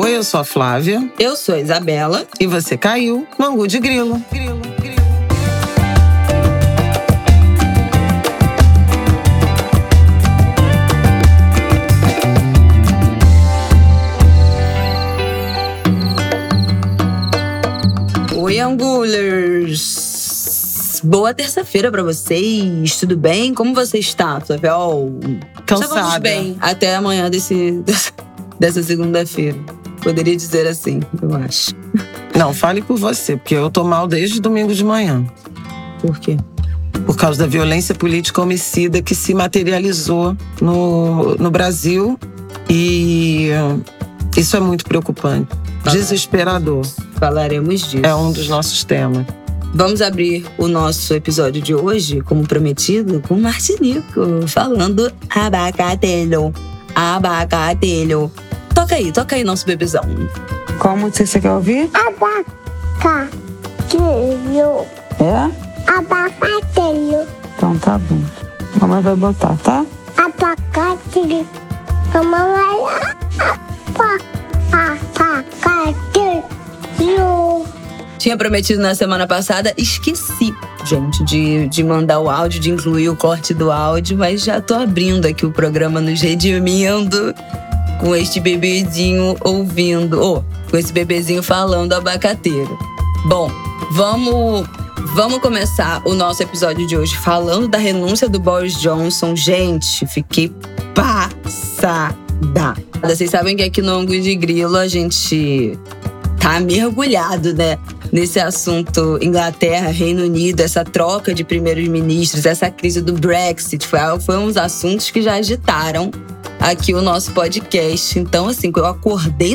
Oi, eu sou a Flávia. Eu sou a Isabela. E você caiu no Ângulo de Grilo. Oi, Angulers! Boa terça-feira pra vocês, tudo bem? Como você está, Flávio? Cansada. Estamos bem até amanhã dessa segunda-feira. Poderia dizer assim, eu acho. Não, fale por você, porque eu tô mal desde domingo de manhã. Por quê? Por causa da violência política homicida que se materializou no Brasil. E isso é muito preocupante. Desesperador. Falaremos disso. É um dos nossos temas. Vamos abrir o nosso episódio de hoje, como prometido, com o Martinico, falando abacatelho, abacatelho. Toca aí nosso bebezão. Como você quer ouvir? Abacatelho. É? Abacatelho. Então tá bom. A mamãe vai botar, tá? Abacatelho. A mamãe vai... Abacatelho. Tinha prometido na semana passada, esqueci, gente, de mandar o áudio, de incluir o corte do áudio, mas já tô abrindo aqui o programa nos redimindo com este bebezinho ouvindo, com esse bebezinho falando abacateiro. Bom, vamos começar o nosso episódio de hoje falando da renúncia do Boris Johnson. Gente, fiquei passada. Vocês sabem que aqui no Ângulo de Grilo a gente tá mergulhado, né? Nesse assunto Inglaterra, Reino Unido, essa troca de primeiros-ministros, essa crise do Brexit, foi uns assuntos que já agitaram aqui o nosso podcast. Então, assim, eu acordei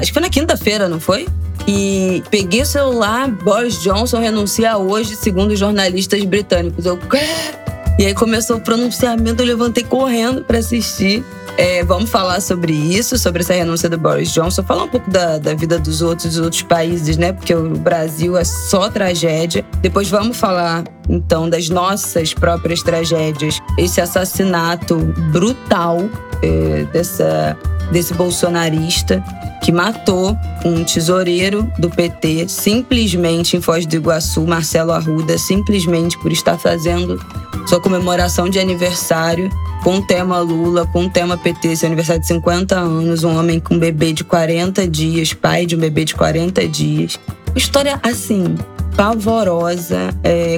acho que foi na quinta-feira, não foi? E peguei o celular, Boris Johnson renuncia hoje, segundo os jornalistas britânicos. E aí começou o pronunciamento, eu levantei correndo para assistir. Vamos falar sobre isso, sobre essa renúncia do Boris Johnson, falar um pouco da vida dos outros países, né? Porque o Brasil é só tragédia. Depois vamos falar, então, das nossas próprias tragédias. Esse assassinato brutal desse bolsonarista que matou um tesoureiro do PT, simplesmente em Foz do Iguaçu, Marcelo Arruda, simplesmente por estar fazendo sua comemoração de aniversário com o tema Lula, com o tema PT, seu aniversário de 50 anos, um homem com um bebê de 40 dias, pai de um bebê de 40 dias. Uma história, assim, pavorosa,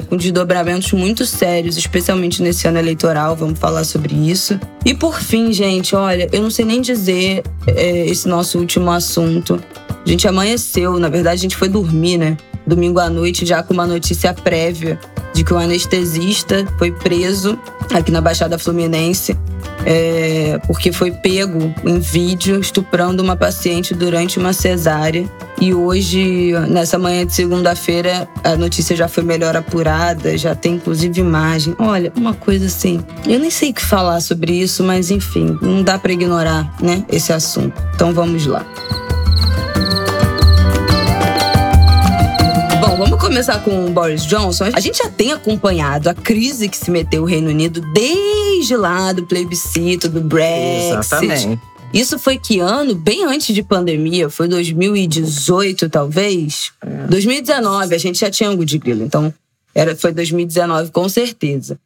com desdobramentos muito sérios, especialmente nesse ano eleitoral, vamos falar sobre isso. E por fim, gente, olha, eu não sei nem dizer esse nosso último assunto. A gente amanheceu, na verdade a gente foi dormir, né? Domingo à noite, já com uma notícia prévia de que um anestesista foi preso aqui na Baixada Fluminense porque foi pego em vídeo estuprando uma paciente durante uma cesárea. E hoje, nessa manhã de segunda-feira, a notícia já foi melhor apurada, já tem inclusive imagem. Olha, uma coisa assim, eu nem sei o que falar sobre isso, mas enfim, não dá para ignorar, né, esse assunto. Então vamos lá. Vamos começar com o Boris Johnson. A gente já tem acompanhado a crise que se meteu o Reino Unido desde lá do plebiscito, do Brexit. Exatamente. Isso foi que ano? Bem antes de pandemia. Foi 2018, talvez? 2019. A gente já tinha Ângulo de Grilo. Então, foi 2019, com certeza.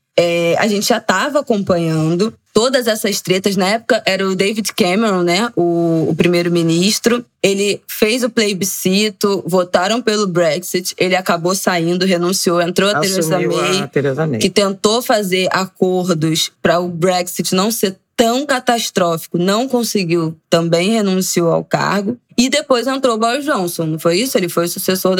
A gente já estava acompanhando todas essas tretas. Na época, era o David Cameron, né? O primeiro-ministro. Ele fez o plebiscito, votaram pelo Brexit, ele acabou saindo, renunciou, entrou a Teresa May, que tentou fazer acordos para o Brexit não ser tão catastrófico, não conseguiu, também renunciou ao cargo. E depois entrou o Boris Johnson, não foi isso? Ele foi o sucessor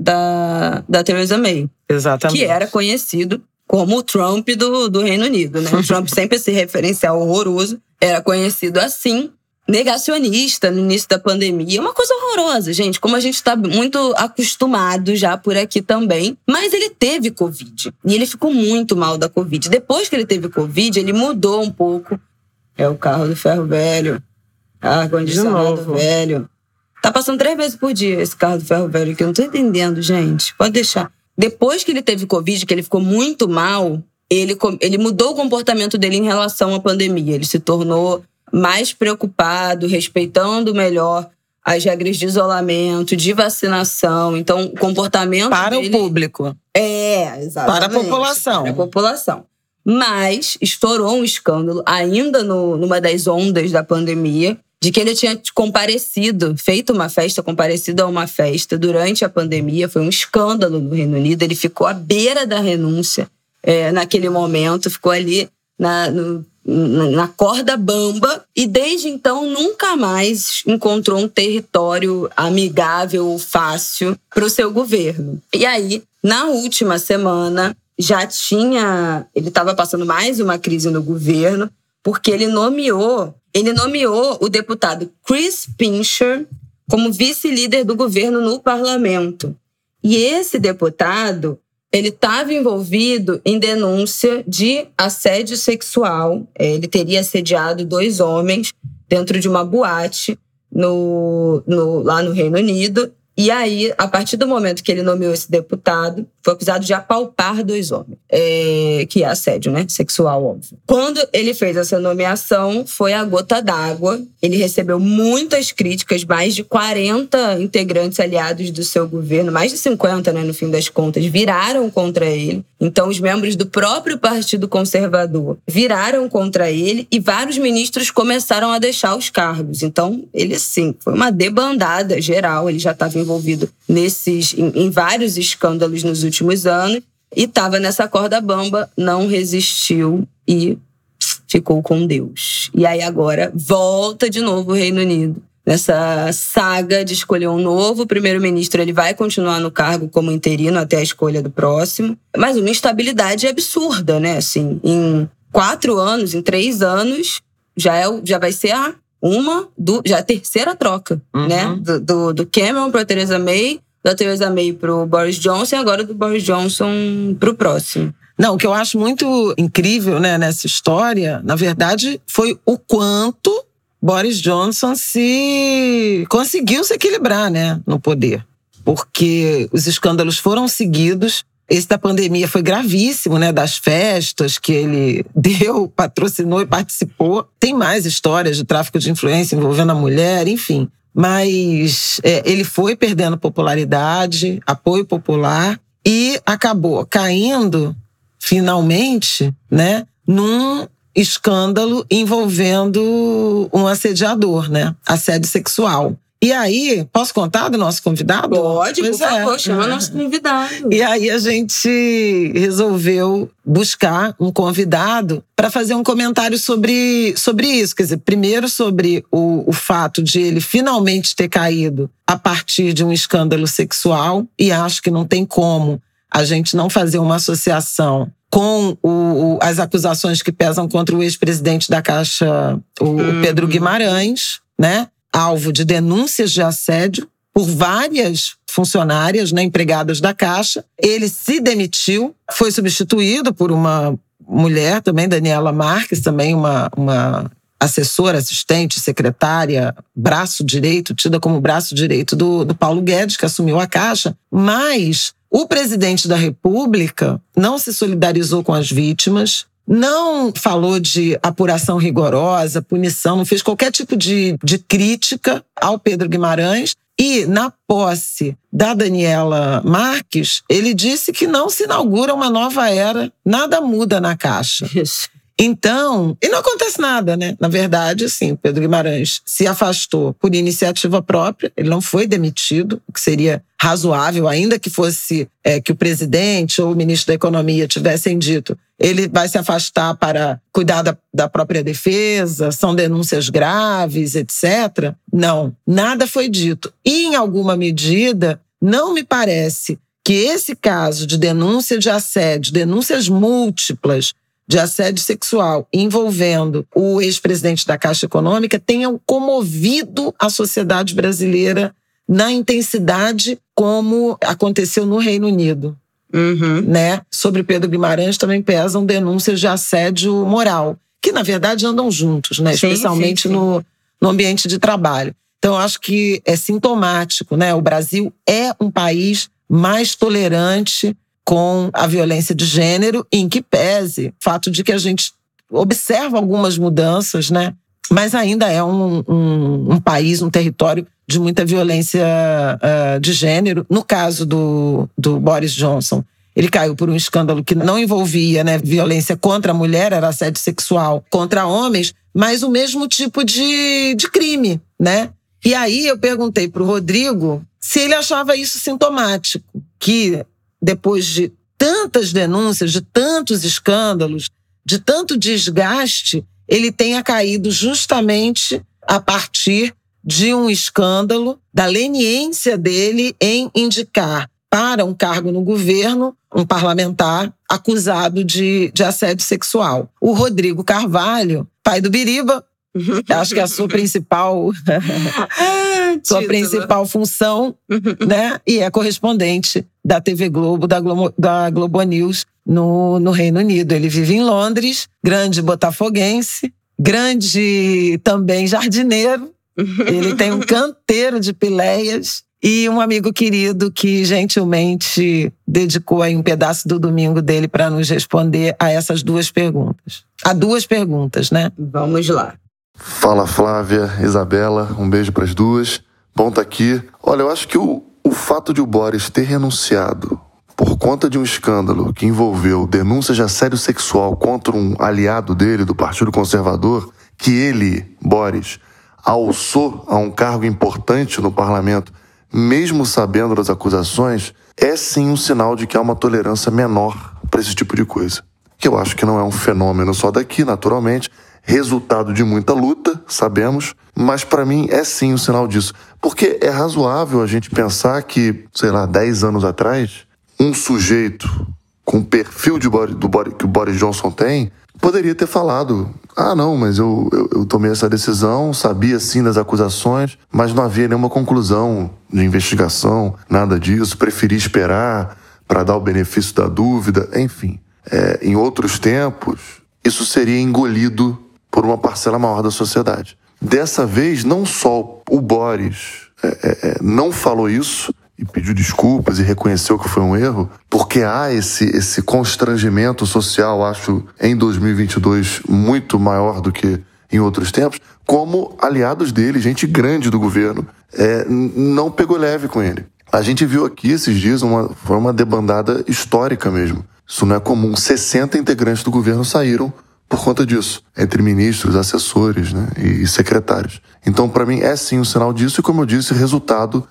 da Teresa May. Exatamente. Que era conhecido como o Trump do Reino Unido, né? O Trump sempre esse referencial horroroso, era conhecido assim, negacionista no início da pandemia. É uma coisa horrorosa, gente, como a gente está muito acostumado já por aqui também. Mas ele teve Covid e ele ficou muito mal da Covid. Depois que ele teve Covid, ele mudou um pouco. É o carro do ferro velho, ar-condicionado velho. Tá passando 3 vezes por dia esse carro do ferro velho aqui, eu não tô entendendo, gente. Pode deixar. Depois que ele teve Covid, que ele ficou muito mal, ele mudou o comportamento dele em relação à pandemia. Ele se tornou mais preocupado, respeitando melhor as regras de isolamento, de vacinação. Então, o comportamento para dele... o público. É, exatamente. Para a população. Para a população. Mas estourou um escândalo, ainda numa das ondas da pandemia, de que ele tinha comparecido, feito uma festa, comparecido a uma festa durante a pandemia. Foi um escândalo no Reino Unido. Ele ficou à beira da renúncia naquele momento, ficou ali na corda bamba, e desde então nunca mais encontrou um território amigável ou fácil para o seu governo. E aí, na última semana, ele estava passando mais uma crise no governo, porque ele nomeou o deputado Chris Pincher como vice-líder do governo no parlamento. E esse deputado, ele estava envolvido em denúncia de assédio sexual. Ele teria assediado 2 homens dentro de uma boate lá no Reino Unido. E aí, a partir do momento que ele nomeou esse deputado, foi acusado de apalpar 2 homens. Que é assédio, né? Sexual, óbvio. Quando ele fez essa nomeação, foi a gota d'água. Ele recebeu muitas críticas, mais de 40 integrantes aliados do seu governo, mais de 50, né, no fim das contas, viraram contra ele. Então, os membros do próprio Partido Conservador viraram contra ele, e vários ministros começaram a deixar os cargos. Então, ele, sim, foi uma debandada geral. Ele já estava envolvido em vários escândalos nos últimos anos, e estava nessa corda bamba, não resistiu e ficou com Deus. E aí agora volta de novo o Reino Unido nessa saga de escolher um novo primeiro-ministro. Ele vai continuar no cargo como interino até a escolha do próximo, mas uma instabilidade absurda, né? Assim, em 4 anos, em 3 anos, já vai ser a terceira troca, né? Do Cameron para a Teresa May, da Teresa May para o Boris Johnson, e agora do Boris Johnson para o próximo. Não, o que eu acho muito incrível, né, nessa história, na verdade, foi o quanto Boris Johnson conseguiu se equilibrar, né, no poder. Porque os escândalos foram seguidos. Esse da pandemia foi gravíssimo, né? Das festas que ele deu, patrocinou e participou. Tem mais histórias de tráfico de influência envolvendo a mulher, enfim. Mas ele foi perdendo popularidade, apoio popular, e acabou caindo, finalmente, né, num escândalo envolvendo um assediador, né? Assédio sexual. E aí, posso contar do nosso convidado? Pode, pois por favor, chama nosso convidado. E aí a gente resolveu buscar um convidado para fazer um comentário sobre isso. Quer dizer, primeiro sobre o fato de ele finalmente ter caído a partir de um escândalo sexual, e acho que não tem como a gente não fazer uma associação com as acusações que pesam contra o ex-presidente da Caixa, o Pedro Guimarães, né? Alvo de denúncias de assédio por várias funcionárias, né, empregadas da Caixa. Ele se demitiu, foi substituído por uma mulher também, Daniela Marques, também uma assessora, assistente, secretária, braço direito, tida como braço direito do Paulo Guedes, que assumiu a Caixa. Mas o presidente da República não se solidarizou com as vítimas, não falou de apuração rigorosa, punição, não fez qualquer tipo de crítica ao Pedro Guimarães. E na posse da Daniela Marques, ele disse que não se inaugura uma nova era, nada muda na Caixa. Isso. Então, e não acontece nada, né? Na verdade, assim, o Pedro Guimarães se afastou por iniciativa própria, ele não foi demitido, o que seria razoável, ainda que fosse que o presidente ou o ministro da Economia tivessem dito: ele vai se afastar para cuidar da própria defesa, são denúncias graves, etc. Não, nada foi dito. E, em alguma medida, não me parece que esse caso de denúncia de assédio, denúncias múltiplas de assédio sexual envolvendo o ex-presidente da Caixa Econômica tenham comovido a sociedade brasileira na intensidade como aconteceu no Reino Unido. Uhum. Né? Sobre Pedro Guimarães também pesam denúncias de assédio moral, que na verdade andam juntos, né? Sim, especialmente sim. No ambiente de trabalho. Então, eu acho que é sintomático, né? O Brasil é um país mais tolerante com a violência de gênero, em que pese o fato de que a gente observa algumas mudanças, né? mas ainda é um país, um território de muita violência de gênero. No caso do Boris Johnson, ele caiu por um escândalo que não envolvia, né, violência contra a mulher, era assédio sexual contra homens, mas o mesmo tipo de crime, né? E aí eu perguntei para o Rodrigo se ele achava isso sintomático, que depois de tantas denúncias, de tantos escândalos, de tanto desgaste, ele tenha caído justamente a partir de um escândalo, da leniência dele em indicar para um cargo no governo um parlamentar acusado de assédio sexual. O Rodrigo Carvalho, pai do Biriba, acho que é a sua principal, sua principal função, né? E é correspondente da TV Globo, da Globo News no Reino Unido. Ele vive em Londres, grande botafoguense, grande também jardineiro. Ele tem um canteiro de pileias e um amigo querido que gentilmente dedicou aí um pedaço do domingo dele para nos responder a essas duas perguntas. Há duas perguntas, né? Vamos lá. Fala, Flávia, Isabela, um beijo para as duas. Bom estar aqui. Olha, eu acho que o fato de o Boris ter renunciado por conta de um escândalo que envolveu denúncias de assédio sexual contra um aliado dele, do Partido Conservador, que ele, Boris, alçou a um cargo importante no parlamento, mesmo sabendo das acusações, é sim um sinal de que há uma tolerância menor para esse tipo de coisa. Que eu acho que não é um fenômeno só daqui, naturalmente, resultado de muita luta, sabemos, mas para mim é sim um sinal disso. Porque é razoável a gente pensar que, 10 anos atrás, um sujeito com o perfil que o Boris Johnson tem, poderia ter falado: ah, não, mas eu tomei essa decisão, sabia sim das acusações, mas não havia nenhuma conclusão de investigação, nada disso, preferi esperar para dar o benefício da dúvida, enfim. Em outros tempos, isso seria engolido por uma parcela maior da sociedade. Dessa vez, não só o Boris não falou isso e pediu desculpas e reconheceu que foi um erro, porque há esse constrangimento social, acho, em 2022 muito maior do que em outros tempos, como aliados dele, gente grande do governo, não pegou leve com ele. A gente viu aqui esses dias, foi uma debandada histórica mesmo. Isso não é comum. 60 integrantes do governo saíram por conta disso, entre ministros, assessores, né, e secretários. Então, para mim, é sim um sinal disso e, como eu disse, resultado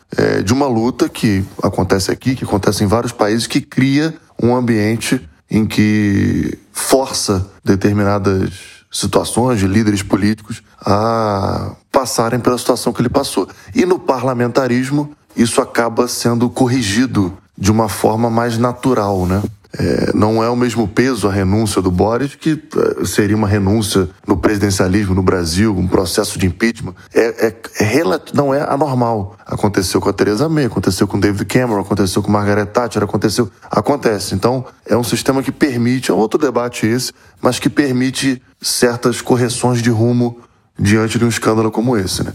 de uma luta que acontece aqui, que acontece em vários países, que cria um ambiente em que força determinadas situações de líderes políticos a passarem pela situação que ele passou. E no parlamentarismo, isso acaba sendo corrigido de uma forma mais natural, né? Não é o mesmo peso a renúncia do Boris, que seria uma renúncia no presidencialismo no Brasil, um processo de impeachment. Não é anormal. Aconteceu com a Teresa May, aconteceu com David Cameron, aconteceu com Margaret Thatcher, acontece. Então, é um sistema que permite, é outro debate esse, mas que permite certas correções de rumo diante de um escândalo como esse, né?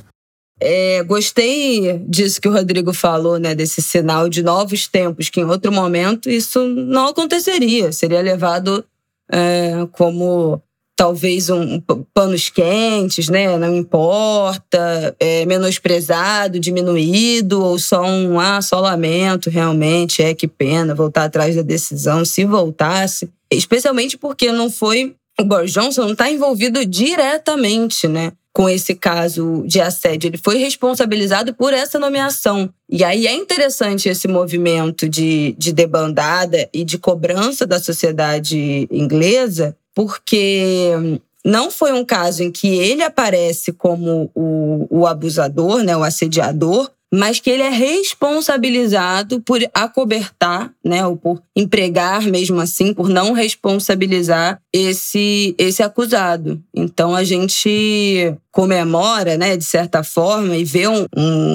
Gostei disso que o Rodrigo falou, né, desse sinal de novos tempos, que em outro momento isso não aconteceria, seria levado como talvez panos quentes, né, não importa, menosprezado, diminuído, ou só só lamento, realmente, que pena voltar atrás da decisão, se voltasse, especialmente porque o Boris Johnson não está envolvido diretamente, né, com esse caso de assédio. Ele foi responsabilizado por essa nomeação. E aí é interessante esse movimento de debandada e de cobrança da sociedade inglesa, porque não foi um caso em que ele aparece como o abusador, né, o assediador, mas que ele é responsabilizado por acobertar, né, ou por empregar mesmo assim, por não responsabilizar esse acusado. Então a gente comemora, né, de certa forma, e vê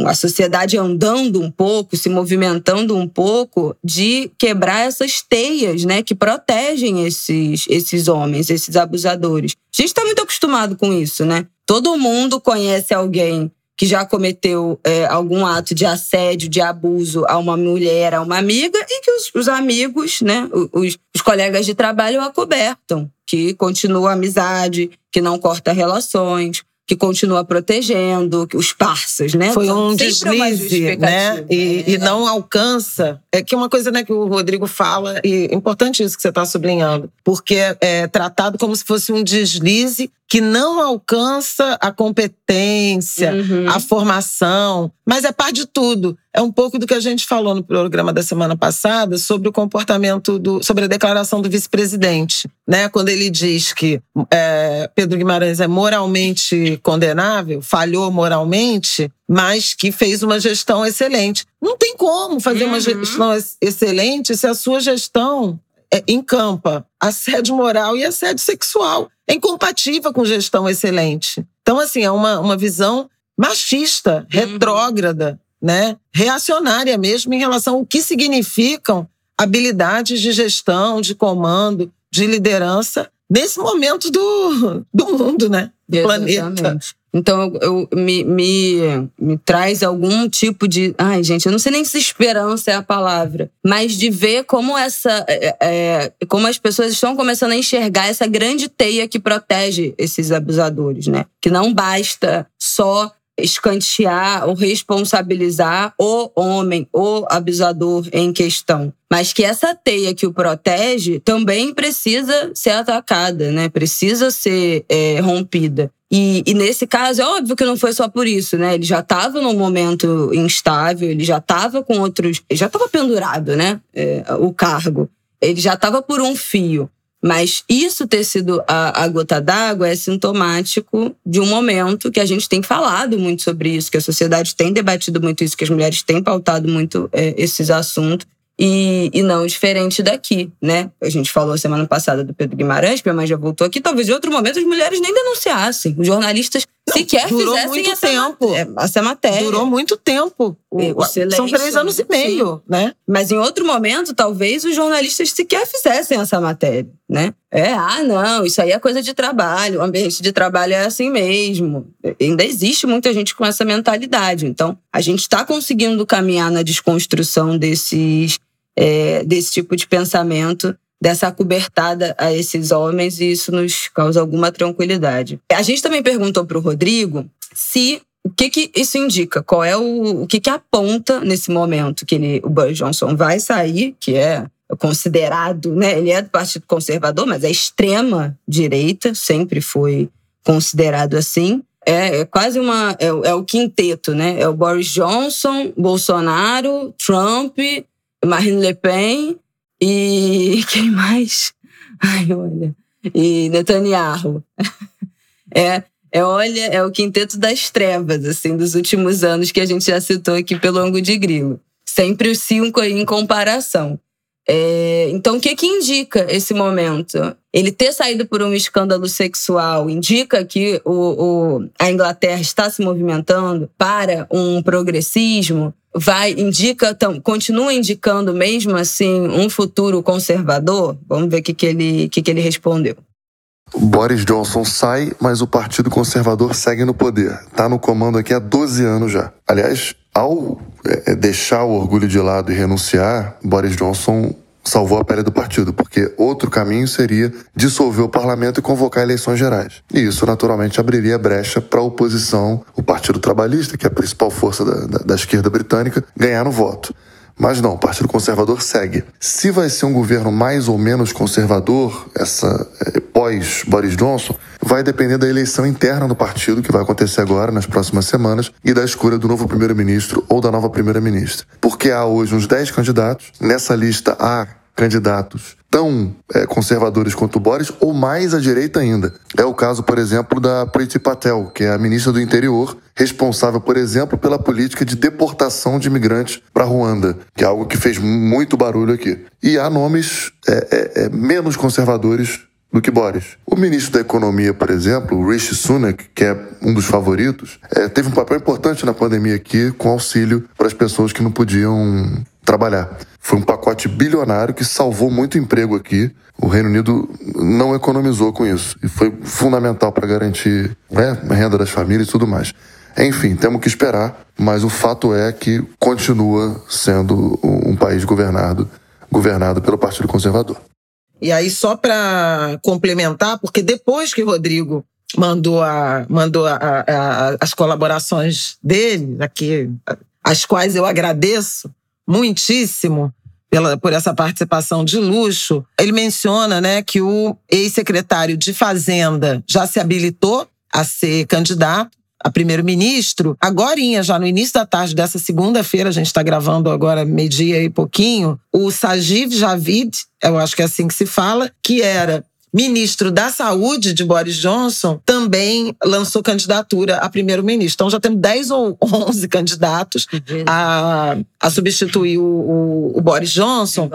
a sociedade andando um pouco, se movimentando um pouco, de quebrar essas teias, né, que protegem esses homens, esses abusadores. A gente está muito acostumado com isso, né? Todo mundo conhece alguém que já cometeu algum ato de assédio, de abuso a uma mulher, a uma amiga, e que os amigos, né, os colegas de trabalho acobertam, que continua a amizade, que não corta relações, que continua protegendo os parças, né? Foi um deslize, né? E não alcança. É que uma coisa, né, que o Rodrigo fala, e é importante isso que você está sublinhando, porque é tratado como se fosse um deslize que não alcança a competência, a formação, mas é par de tudo. É um pouco do que a gente falou no programa da semana passada sobre o comportamento sobre a declaração do vice-presidente, né? Quando ele diz que Pedro Guimarães é moralmente condenável, falhou moralmente, mas que fez uma gestão excelente. Não tem como fazer uma gestão excelente se a sua gestão encampa assédio moral e assédio sexual. É incompatível com gestão excelente. Então, assim, é uma visão machista, retrógrada, né? Reacionária mesmo em relação ao que significam habilidades de gestão, de comando, de liderança nesse momento do mundo, né? Do planeta. Então, me traz algum tipo de... Ai, gente, eu não sei nem se esperança é a palavra. Mas de ver como como as pessoas estão começando a enxergar essa grande teia que protege esses abusadores, né? Que não basta só escantear ou responsabilizar o homem, o abusador em questão. Mas que essa teia que o protege também precisa ser atacada, né? Precisa ser rompida. E nesse caso, é óbvio que não foi só por isso, né? Ele já estava num momento instável, ele já estava com outros... Ele já estava pendurado, né? O cargo. Ele já estava por um fio. Mas isso ter sido a gota d'água é sintomático de um momento que a gente tem falado muito sobre isso, que a sociedade tem debatido muito isso, que as mulheres têm pautado muito esses assuntos. E não diferente daqui, né? A gente falou semana passada do Pedro Guimarães, minha mãe já voltou aqui. Talvez em outro momento as mulheres nem denunciassem. Os jornalistas sequer fizessem essa matéria. Durou muito tempo. São 3 anos e meio, né? Mas em outro momento, talvez os jornalistas sequer fizessem essa matéria, né? Não, isso aí é coisa de trabalho. O ambiente de trabalho é assim mesmo. Ainda existe muita gente com essa mentalidade. Então, a gente está conseguindo caminhar na desconstrução desse tipo de pensamento, dessa acobertada a esses homens, e isso nos causa alguma tranquilidade. A gente também perguntou para o Rodrigo o que isso indica, qual é o que aponta nesse momento que o Boris Johnson vai sair, que é considerado, né? Ele é do Partido Conservador, mas é extrema direita, sempre foi considerado assim. É quase o quinteto, né? É o Boris Johnson, Bolsonaro, Trump, Marine Le Pen e quem mais? Ai, olha. E Netanyahu. É o quinteto das trevas, assim, dos últimos anos, que a gente já citou aqui pelo Ângulo de Grilo. Sempre os 5 aí em comparação. Então, o que indica esse momento? Ele ter saído por um escândalo sexual indica que a Inglaterra está se movimentando para um progressismo? Continua indicando mesmo assim um futuro conservador? Vamos ver o que ele respondeu. Boris Johnson sai, mas o Partido Conservador segue no poder. Está no comando aqui há 12 anos já. Aliás, ao deixar o orgulho de lado e renunciar, Boris Johnson salvou a pele do partido, porque outro caminho seria dissolver o parlamento e convocar eleições gerais. E isso, naturalmente, abriria brecha para a oposição, o Partido Trabalhista, que é a principal força da esquerda britânica, ganhar no voto. Mas não, o Partido Conservador segue. Se vai ser um governo mais ou menos conservador, pós-Boris Johnson, vai depender da eleição interna do partido, que vai acontecer agora, nas próximas semanas, e da escolha do novo primeiro-ministro ou da nova primeira-ministra. Porque há hoje uns 10 candidatos. Nessa lista há candidatos tão conservadores quanto o Boris, ou mais à direita ainda. É o caso, por exemplo, da Preeti Patel, que é a ministra do Interior, responsável, por exemplo, pela política de deportação de imigrantes para Ruanda, que é algo que fez muito barulho aqui. E há nomes menos conservadores do que Boris. O ministro da Economia, por exemplo, o Rishi Sunak, que é um dos favoritos, teve um papel importante na pandemia aqui, com auxílio para as pessoas que não podiam trabalhar. Foi um pacote bilionário que salvou muito emprego aqui. O Reino Unido não economizou com isso. E foi fundamental para garantir, a renda das famílias e tudo mais. Enfim, temos que esperar, mas o fato é que continua sendo um país governado pelo Partido Conservador. E aí, só para complementar, porque depois que o Rodrigo mandou as colaborações dele, aqui, as quais eu agradeço muitíssimo por essa participação de luxo. Ele menciona, né, que o ex-secretário de Fazenda já se habilitou a ser candidato a primeiro-ministro. Agorinha, já no início da tarde dessa segunda-feira, a gente está gravando agora meio-dia e pouquinho, o Sajid Javid, eu acho que é assim que se fala, que era ministro da Saúde de Boris Johnson, também lançou candidatura a primeiro-ministro. Então já temos 10 ou 11 candidatos a substituir o Boris Johnson.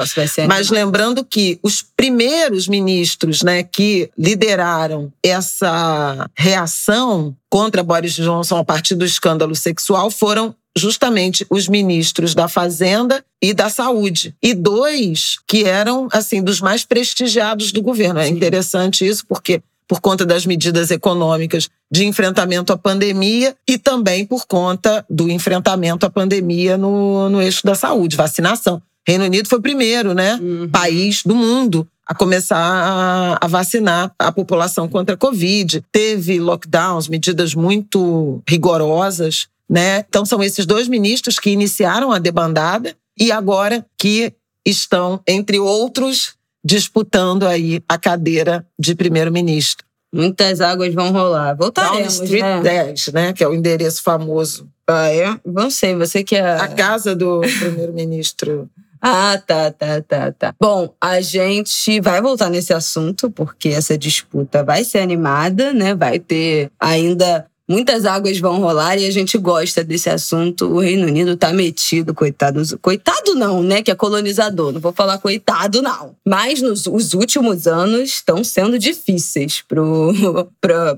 Mas lembrando que os primeiros ministros, né, que lideraram essa reação contra Boris Johnson a partir do escândalo sexual foram justamente os ministros da Fazenda e da Saúde. E 2 que eram, assim, dos mais prestigiados do governo. É interessante isso, porque por conta das medidas econômicas de enfrentamento à pandemia e também por conta do enfrentamento à pandemia no eixo da saúde, vacinação. Reino Unido foi o primeiro, né, país do mundo a começar a vacinar a população contra a Covid. Teve lockdowns, medidas muito rigorosas, né? Então são esses 2 ministros que iniciaram a debandada e agora que estão, entre outros, disputando aí a cadeira de primeiro-ministro. Muitas águas vão rolar. Voltaremos, Down Street, né? 10, né? Que é o endereço famoso. Ah, é? Não sei, você que é... A casa do primeiro-ministro... Ah, tá. Bom, a gente vai voltar nesse assunto, porque essa disputa vai ser animada, né? Vai ter ainda... Muitas águas vão rolar e a gente gosta desse assunto. O Reino Unido tá metido, coitado. Coitado não, né? Que é colonizador. Não vou falar coitado, não. Mas os últimos anos estão sendo difíceis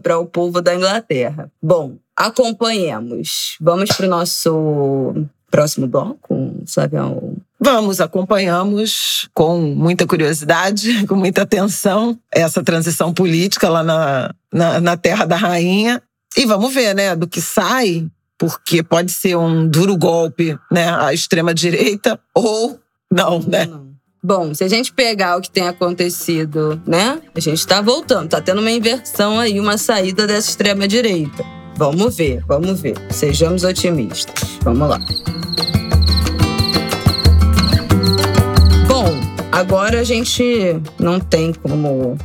para o povo da Inglaterra. Bom, acompanhemos. Vamos pro nosso próximo bloco, Flavião? Vamos, acompanhamos com muita curiosidade, com muita atenção, essa transição política lá na Terra da Rainha. E vamos ver, né, do que sai, porque pode ser um duro golpe, né, à extrema-direita ou não, né? Bom, se a gente pegar o que tem acontecido, né, a gente tá voltando, tá tendo uma inversão aí, uma saída dessa extrema-direita. Vamos ver. Sejamos otimistas. Vamos lá. Bom, agora a gente não tem como...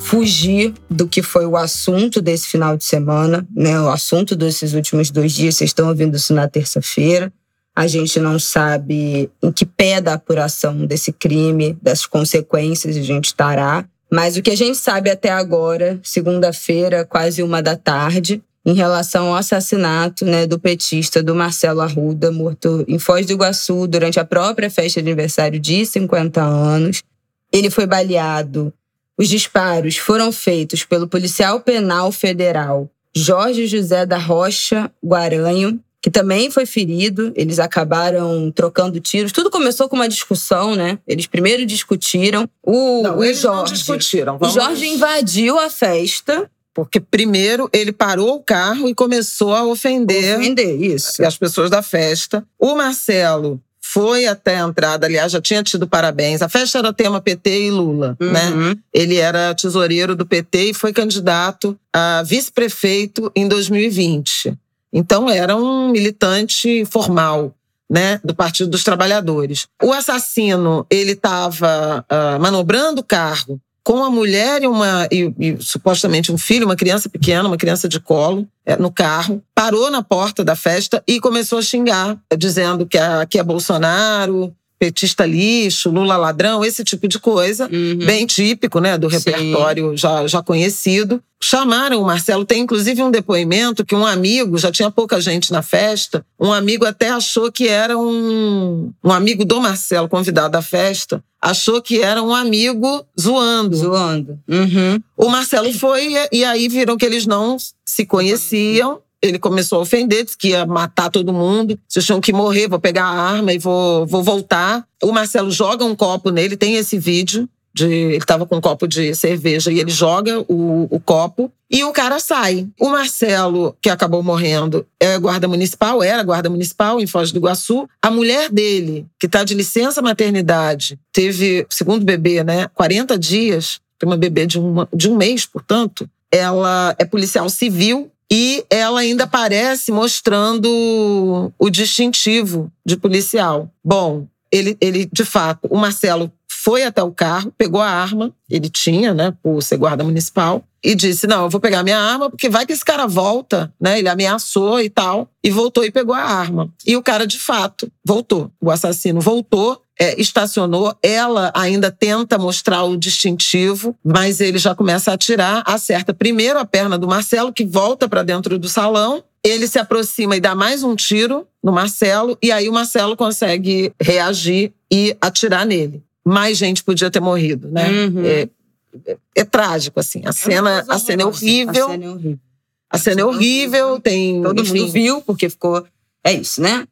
fugir do que foi o assunto desse final de semana, né? O assunto desses últimos 2 dias, vocês estão ouvindo isso na terça-feira. A gente não sabe em que pé da apuração desse crime, das consequências a gente estará. Mas o que a gente sabe até agora, segunda-feira, quase 1 da tarde, em relação ao assassinato, né, do petista, do Marcelo Arruda, morto em Foz do Iguaçu, durante a própria festa de aniversário de 50 anos. Ele foi baleado. Os disparos foram feitos pelo policial penal federal Jorge José da Rocha Guaranho, que também foi ferido. Eles acabaram trocando tiros. Tudo começou com uma discussão, né? Eles primeiro discutiram. O Jorge invadiu a festa. Porque primeiro ele parou o carro e começou a ofender isso. As pessoas da festa. O Marcelo... foi até a entrada, aliás, já tinha tido parabéns. A festa era tema PT e Lula, né? Ele era tesoureiro do PT e foi candidato a vice-prefeito em 2020. Então era um militante formal, né, do Partido dos Trabalhadores. O assassino, ele estava manobrando o carro com a mulher e supostamente um filho, uma criança pequena, uma criança de colo, no carro, parou na porta da festa e começou a xingar, dizendo que aqui é Bolsonaro, petista lixo, Lula ladrão, esse tipo de coisa, bem típico, né, do repertório já conhecido. Chamaram o Marcelo, tem inclusive um depoimento que um amigo, já tinha pouca gente na festa, um amigo até achou que era um amigo do Marcelo, convidado à festa, achou que era um amigo zoando. O Marcelo foi e aí viram que eles não se conheciam. Ele começou a ofender, disse que ia matar todo mundo. Vocês tinham que morrer, vou pegar a arma e vou voltar. O Marcelo joga um copo nele, tem esse vídeo. Ele estava com um copo de cerveja e ele joga o copo e o cara sai. O Marcelo, que acabou morrendo, era guarda municipal em Foz do Iguaçu. A mulher dele, que está de licença maternidade, teve, segundo bebê, né, 40 dias, tem uma bebê de um mês, portanto... ela é policial civil e ela ainda aparece mostrando o distintivo de policial. Bom, ele de fato, o Marcelo foi até o carro, pegou a arma, ele tinha, né, por ser guarda municipal, e disse, não, eu vou pegar minha arma, porque vai que esse cara volta, né, ele ameaçou e tal, e voltou e pegou a arma. E o cara, de fato, voltou. O assassino voltou, estacionou, ela ainda tenta mostrar o distintivo, mas ele já começa a atirar, acerta primeiro a perna do Marcelo, que volta para dentro do salão, ele se aproxima e dá mais um tiro no Marcelo, e aí o Marcelo consegue reagir e atirar nele. Mais gente podia ter morrido, né? Uhum. É trágico, assim. A cena é horrível. A cena é horrível. Tem, todo mundo viu, porque ficou... É isso, né?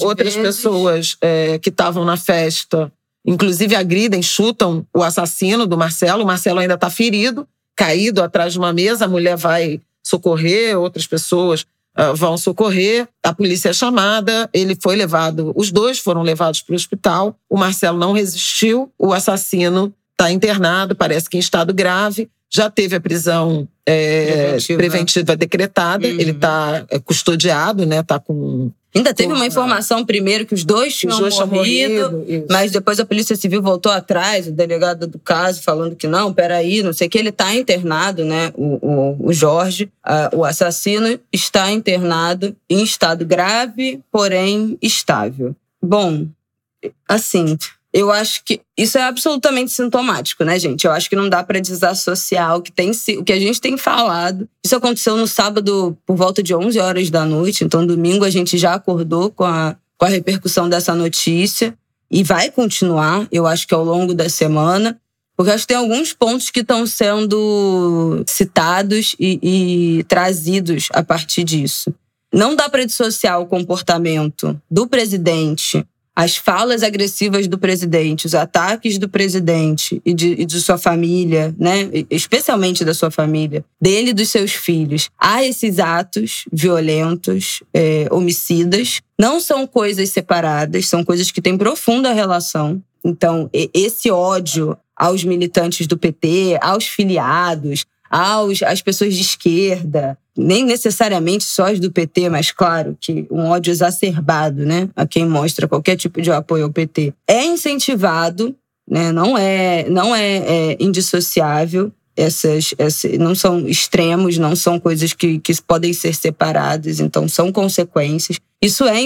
Outras pessoas que estavam na festa, inclusive agridem, chutam o assassino do Marcelo. O Marcelo ainda está ferido, caído atrás de uma mesa. A mulher vai socorrer, outras pessoas vão socorrer, a polícia é chamada, ele foi levado, os dois foram levados para o hospital, o Marcelo não resistiu, o assassino está internado, parece que em estado grave, já teve a prisão preventiva decretada, ele está custodiado, né? Tá com... Ainda teve uma informação primeiro que os dois tinham morrido, mas depois a Polícia Civil voltou atrás, o delegado do caso falando que não, peraí, não sei o que, ele está internado, né? O Jorge, o assassino, está internado em estado grave, porém estável. Bom, assim, eu acho que isso é absolutamente sintomático, né, gente? Eu acho que não dá para desassociar o que a gente tem falado. Isso aconteceu no sábado por volta de 11 horas da noite, então domingo a gente já acordou com a repercussão dessa notícia e vai continuar, eu acho que ao longo da semana, porque acho que tem alguns pontos que estão sendo citados e trazidos a partir disso. Não dá para dissociar o comportamento do presidente, as falas agressivas do presidente, os ataques do presidente e de sua família, né? Especialmente da sua família, dele e dos seus filhos, há esses atos violentos, homicidas. Não são coisas separadas, são coisas que têm profunda relação. Então, esse ódio aos militantes do PT, aos filiados, às pessoas de esquerda, nem necessariamente só as do PT, mas claro que um ódio exacerbado, né, a quem mostra qualquer tipo de apoio ao PT, é incentivado, né, não é indissociável, não são extremos, não são coisas que podem ser separadas, então são consequências. Isso é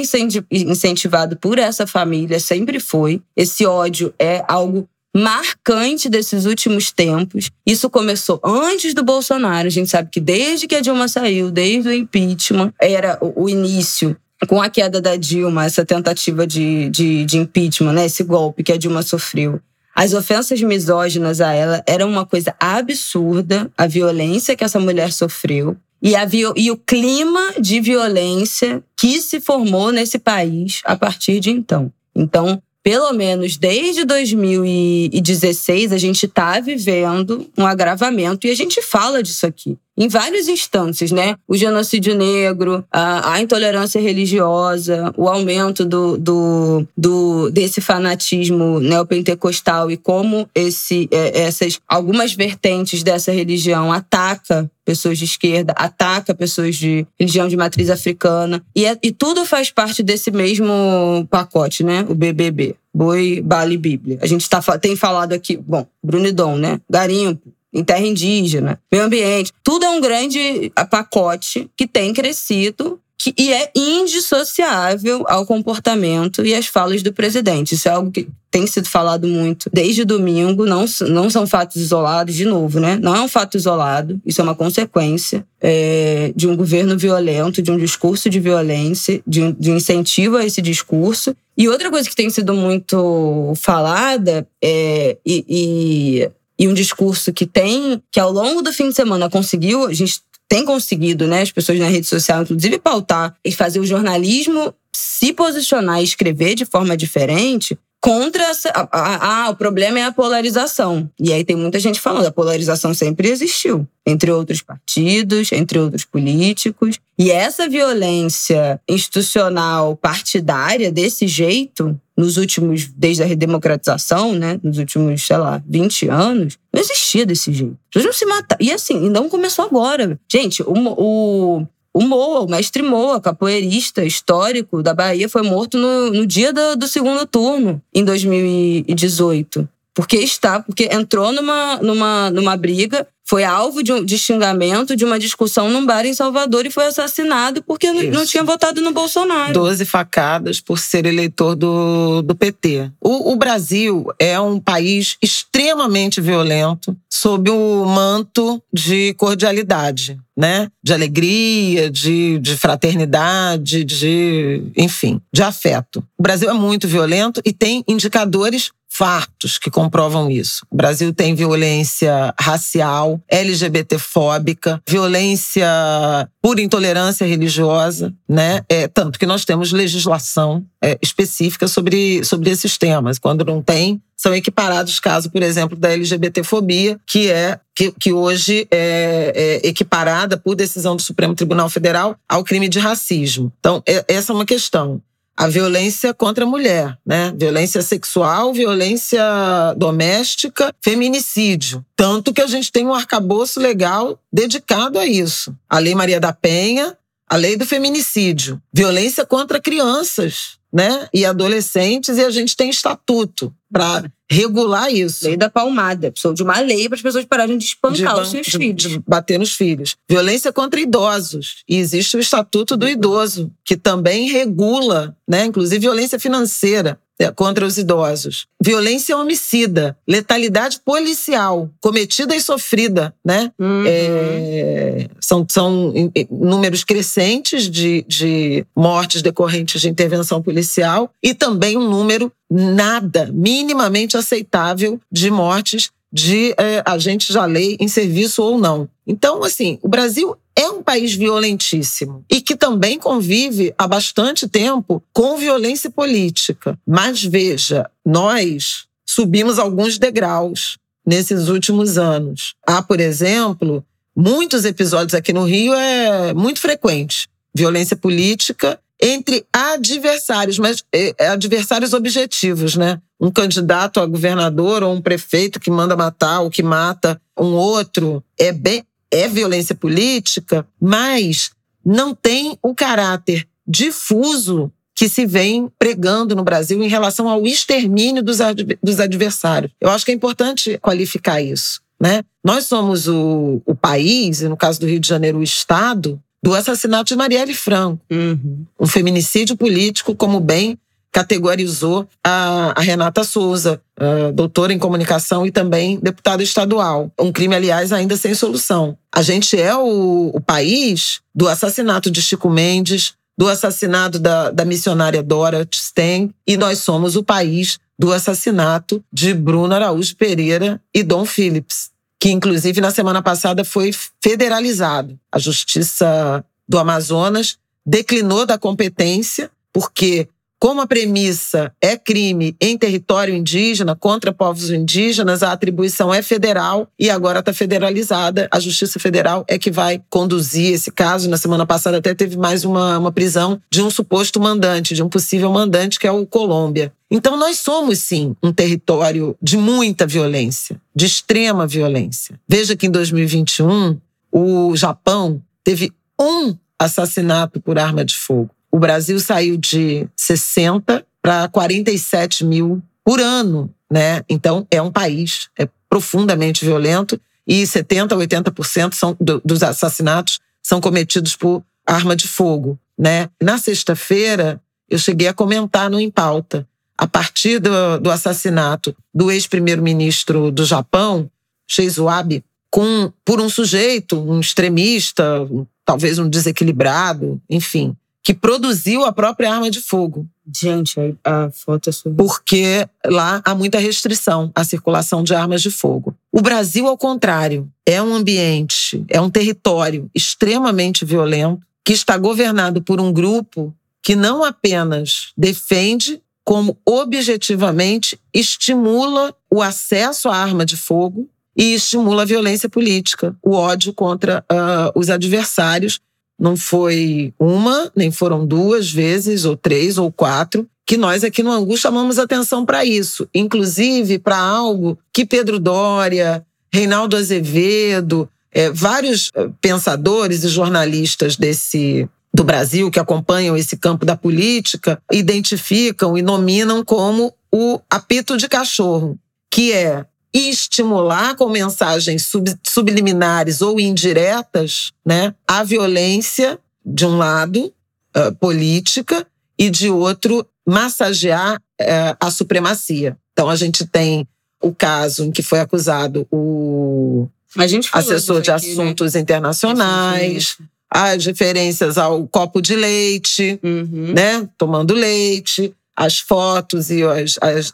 incentivado por essa família, sempre foi. Esse ódio é algo marcante desses últimos tempos. Isso começou antes do Bolsonaro. A gente sabe que desde que a Dilma saiu, desde o impeachment, era o início, com a queda da Dilma, essa tentativa de impeachment, né? Esse golpe que a Dilma sofreu. As ofensas misóginas a ela eram uma coisa absurda, a violência que essa mulher sofreu e o clima de violência que se formou nesse país a partir de então. Então, pelo menos desde 2016, a gente está vivendo um agravamento e a gente fala disso aqui em várias instâncias, né? O genocídio negro, a intolerância religiosa, o aumento desse fanatismo neopentecostal e como algumas vertentes dessa religião atacam pessoas de esquerda, ataca pessoas de religião de matriz africana. E tudo faz parte desse mesmo pacote, né? O BBB, Boi, Bala e Bíblia. A gente tem falado aqui, Bruno e Dom, né? Garimpo, em terra indígena, meio ambiente. Tudo é um grande pacote que tem crescido e é indissociável ao comportamento e às falas do presidente. Isso é algo que tem sido falado muito desde domingo, não são fatos isolados, de novo, né? Não é um fato isolado, isso é uma consequência de um governo violento, de um discurso de violência, de incentivo a esse discurso. E outra coisa que tem sido muito falada e um discurso que ao longo do fim de semana a gente tem conseguido, né, as pessoas na rede social, inclusive, pautar e fazer o jornalismo se posicionar e escrever de forma diferente, contra... o problema é a polarização. E aí tem muita gente falando, a polarização sempre existiu, entre outros partidos, entre outros políticos. E essa violência institucional partidária, desse jeito, nos últimos, desde a redemocratização, né, nos últimos, 20 anos, não existia desse jeito. As pessoas não se matavam. E assim, não começou agora. Gente, o Moa, o mestre Moa, capoeirista histórico da Bahia, foi morto no dia do segundo turno, em 2018. Porque entrou numa briga, foi alvo de xingamento, de uma discussão num bar em Salvador e foi assassinado porque não tinha votado no Bolsonaro. 12 facadas por ser eleitor do PT. O Brasil é um país extremamente violento sob o manto de cordialidade, né? De alegria, de fraternidade, enfim, de afeto. O Brasil é muito violento e tem indicadores fartos que comprovam isso. O Brasil tem violência racial, LGBTfóbica, violência por intolerância religiosa, né? Tanto que nós temos legislação específica sobre esses temas. Quando não tem, são equiparados casos, por exemplo, da LGBTfobia, que hoje é equiparada por decisão do Supremo Tribunal Federal ao crime de racismo. Então, essa é uma questão. A violência contra a mulher, né? Violência sexual, violência doméstica, feminicídio. Tanto que a gente tem um arcabouço legal dedicado a isso. A Lei Maria da Penha, a Lei do Feminicídio. Violência contra crianças, né? E adolescentes, e a gente tem estatuto para regular isso. Lei da palmada. Precisou de uma lei para as pessoas pararem de espancar os seus filhos. De bater nos filhos. Violência contra idosos. E existe o Estatuto do Idoso, que também regula, né, inclusive violência financeira contra os idosos. Violência homicida. Letalidade policial. Cometida e sofrida, né? Uhum. São números crescentes de mortes decorrentes de intervenção policial e também um número nada, minimamente aceitável de mortes de agentes da lei em serviço ou não. Então, assim, o Brasil é um país violentíssimo e que também convive há bastante tempo com violência política. Mas veja, nós subimos alguns degraus nesses últimos anos. Há, por exemplo, muitos episódios aqui no Rio, é muito frequente. Violência política entre adversários, mas adversários objetivos, né? Um candidato a governador ou um prefeito que manda matar ou que mata um outro é violência política, mas não tem o caráter difuso que se vem pregando no Brasil em relação ao extermínio dos adversários. Eu acho que é importante qualificar isso, né? Nós somos o país, e no caso do Rio de Janeiro, o Estado, do assassinato de Marielle Franco. Uhum. Um feminicídio político, como bem categorizou a Renata Souza, doutora em comunicação e também deputada estadual. Um crime, aliás, ainda sem solução. A gente é o país do assassinato de Chico Mendes, do assassinato da missionária Dora Stein, e nós somos o país do assassinato de Bruno Araújo Pereira e Dom Phillips, que inclusive na semana passada foi federalizado. A Justiça do Amazonas declinou da competência, porque como a premissa é crime em território indígena, contra povos indígenas, a atribuição é federal e agora está federalizada. A Justiça Federal é que vai conduzir esse caso. Na semana passada até teve mais uma prisão de um suposto mandante, de um possível mandante, que é o Colômbia. Então nós somos, sim, um território de muita violência, de extrema violência. Veja que em 2021, o Japão teve um assassinato por arma de fogo. O Brasil saiu de 60 para 47 mil por ano, né? Então, é um país profundamente violento e 70% a 80% dos assassinatos são cometidos por arma de fogo, né? Na sexta-feira, eu cheguei a comentar no Em Pauta. A partir do assassinato do ex-primeiro-ministro do Japão, Shinzo Abe, por um sujeito, um extremista, talvez um desequilibrado, enfim, que produziu a própria arma de fogo. Gente, a foto é sobre... Porque lá há muita restrição à circulação de armas de fogo. O Brasil, ao contrário, é um ambiente, é um território extremamente violento que está governado por um grupo que não apenas defende como objetivamente estimula o acesso à arma de fogo e estimula a violência política, o ódio contra os adversários. Não foi uma, nem foram duas vezes, ou três, ou quatro, que nós aqui no Angu chamamos atenção para isso. Inclusive para algo que Pedro Doria, Reinaldo Azevedo, vários pensadores e jornalistas do Brasil que acompanham esse campo da política identificam e nominam como o apito de cachorro, que é estimular com mensagens subliminares ou indiretas, né, a violência de um lado, política, e de outro, massagear a supremacia. Então a gente tem o caso em que foi acusado o assessor de assuntos internacionais, as referências ao copo de leite, né? Tomando leite, as fotos e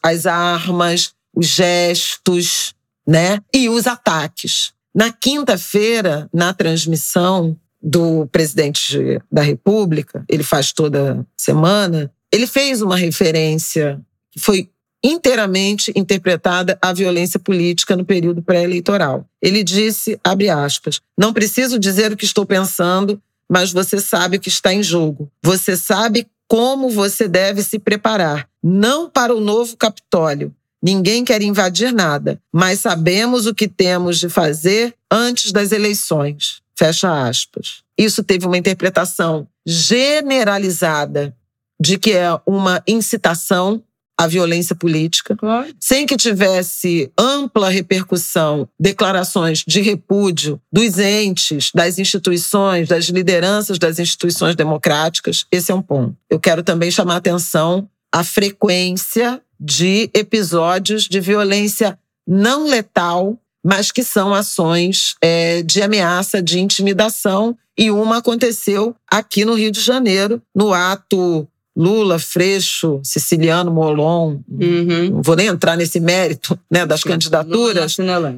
as armas, os gestos, né? E os ataques. Na quinta-feira, na transmissão do presidente da República, ele faz toda semana, ele fez uma referência que foi inteiramente interpretada à violência política no período pré-eleitoral. Ele disse, abre aspas, "Não preciso dizer o que estou pensando, mas você sabe o que está em jogo. Você sabe como você deve se preparar. Não para o novo Capitólio. Ninguém quer invadir nada, mas sabemos o que temos de fazer antes das eleições." Fecha aspas. Isso teve uma interpretação generalizada de que é uma incitação a violência política, sem que tivesse ampla repercussão, declarações de repúdio dos entes, das instituições, das lideranças das instituições democráticas. Esse é um ponto. Eu quero também chamar a atenção à frequência de episódios de violência não letal, mas que são ações de ameaça, de intimidação, e uma aconteceu aqui no Rio de Janeiro, no ato Lula, Freixo, Siciliano, Molon, não vou nem entrar nesse mérito, né, das candidaturas,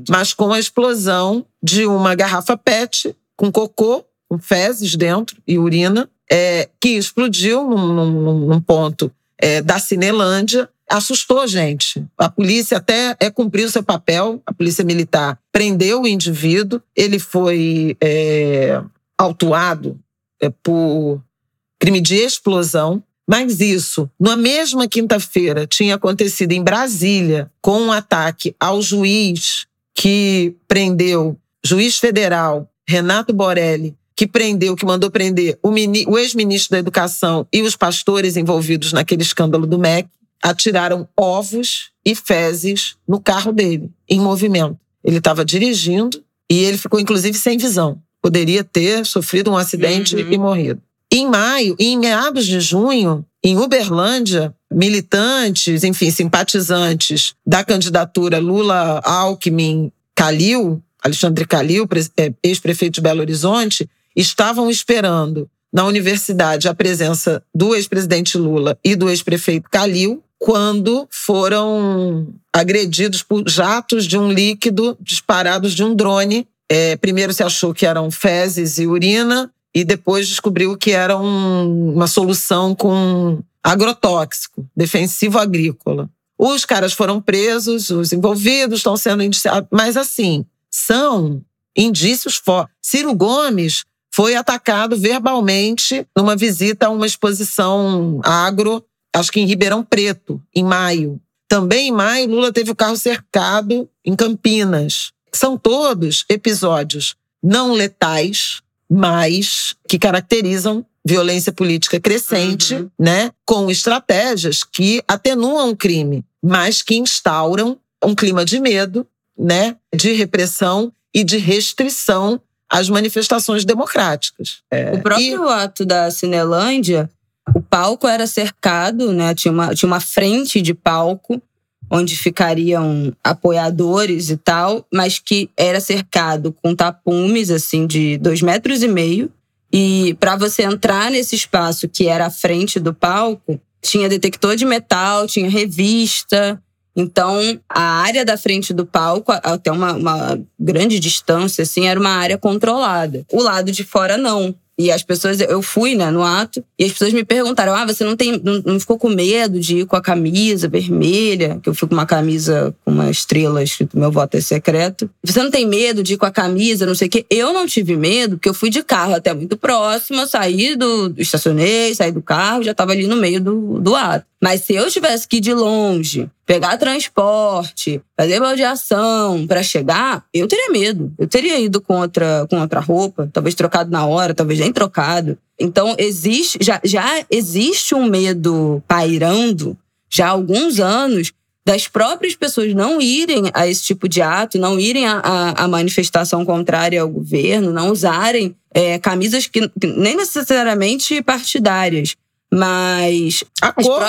mas com a explosão de uma garrafa PET com cocô, com fezes dentro e urina, que explodiu num ponto da Cinelândia. Assustou, gente. A polícia até cumpriu seu papel, a polícia militar prendeu o indivíduo, ele foi autuado por crime de explosão. Mas isso, na mesma quinta-feira, tinha acontecido em Brasília com um ataque ao juiz que prendeu, juiz federal, Renato Borelli, que mandou prender o ex-ministro da Educação e os pastores envolvidos naquele escândalo do MEC. Atiraram ovos e fezes no carro dele, em movimento. Ele estava dirigindo e ele ficou, inclusive, sem visão. Poderia ter sofrido um acidente e morrido. Em meados de junho, em Uberlândia, militantes, enfim, simpatizantes da candidatura Lula, Alckmin, Alexandre Calil, ex-prefeito de Belo Horizonte, estavam esperando na universidade a presença do ex-presidente Lula e do ex-prefeito Calil, quando foram agredidos por jatos de um líquido disparados de um drone. Primeiro se achou que eram fezes e urina, e depois descobriu que era uma solução com agrotóxico, defensivo agrícola. Os caras foram presos, os envolvidos estão sendo indiciados. Mas assim, são indícios fortes. Ciro Gomes foi atacado verbalmente numa visita a uma exposição agro, acho que em Ribeirão Preto, em maio. Também em maio, Lula teve o carro cercado em Campinas. São todos episódios não letais, mas que caracterizam violência política crescente, né? Com estratégias que atenuam o crime, mas que instauram um clima de medo, né? De repressão e de restrição às manifestações democráticas. O próprio ato da Cinelândia, o palco era cercado, né? Tinha uma frente de palco onde ficariam apoiadores e tal, mas que era cercado com tapumes, assim, de 2,5 metros. E para você entrar nesse espaço que era a frente do palco, tinha detector de metal, tinha revista. Então, a área da frente do palco, até uma grande distância, assim, era uma área controlada. O lado de fora, não. E as pessoas, eu fui, né, no ato, e as pessoas me perguntaram: ah, você não ficou com medo de ir com a camisa vermelha? Que eu fui com uma camisa com uma estrela escrito "meu voto é secreto". Você não tem medo de ir com a camisa, não sei o quê? Eu não tive medo, porque eu fui de carro até muito próximo, eu saí do... estacionei, saí do carro, já estava ali no meio do ato. Mas se eu tivesse que ir de longe, pegar transporte, fazer baldeação para chegar, eu teria medo. Eu teria ido com outra roupa, talvez trocado na hora, talvez nem trocado. Então, já existe um medo pairando, já há alguns anos, das próprias pessoas não irem a esse tipo de ato, não irem a manifestação contrária ao governo, não usarem camisas que nem necessariamente partidárias. Mas a cor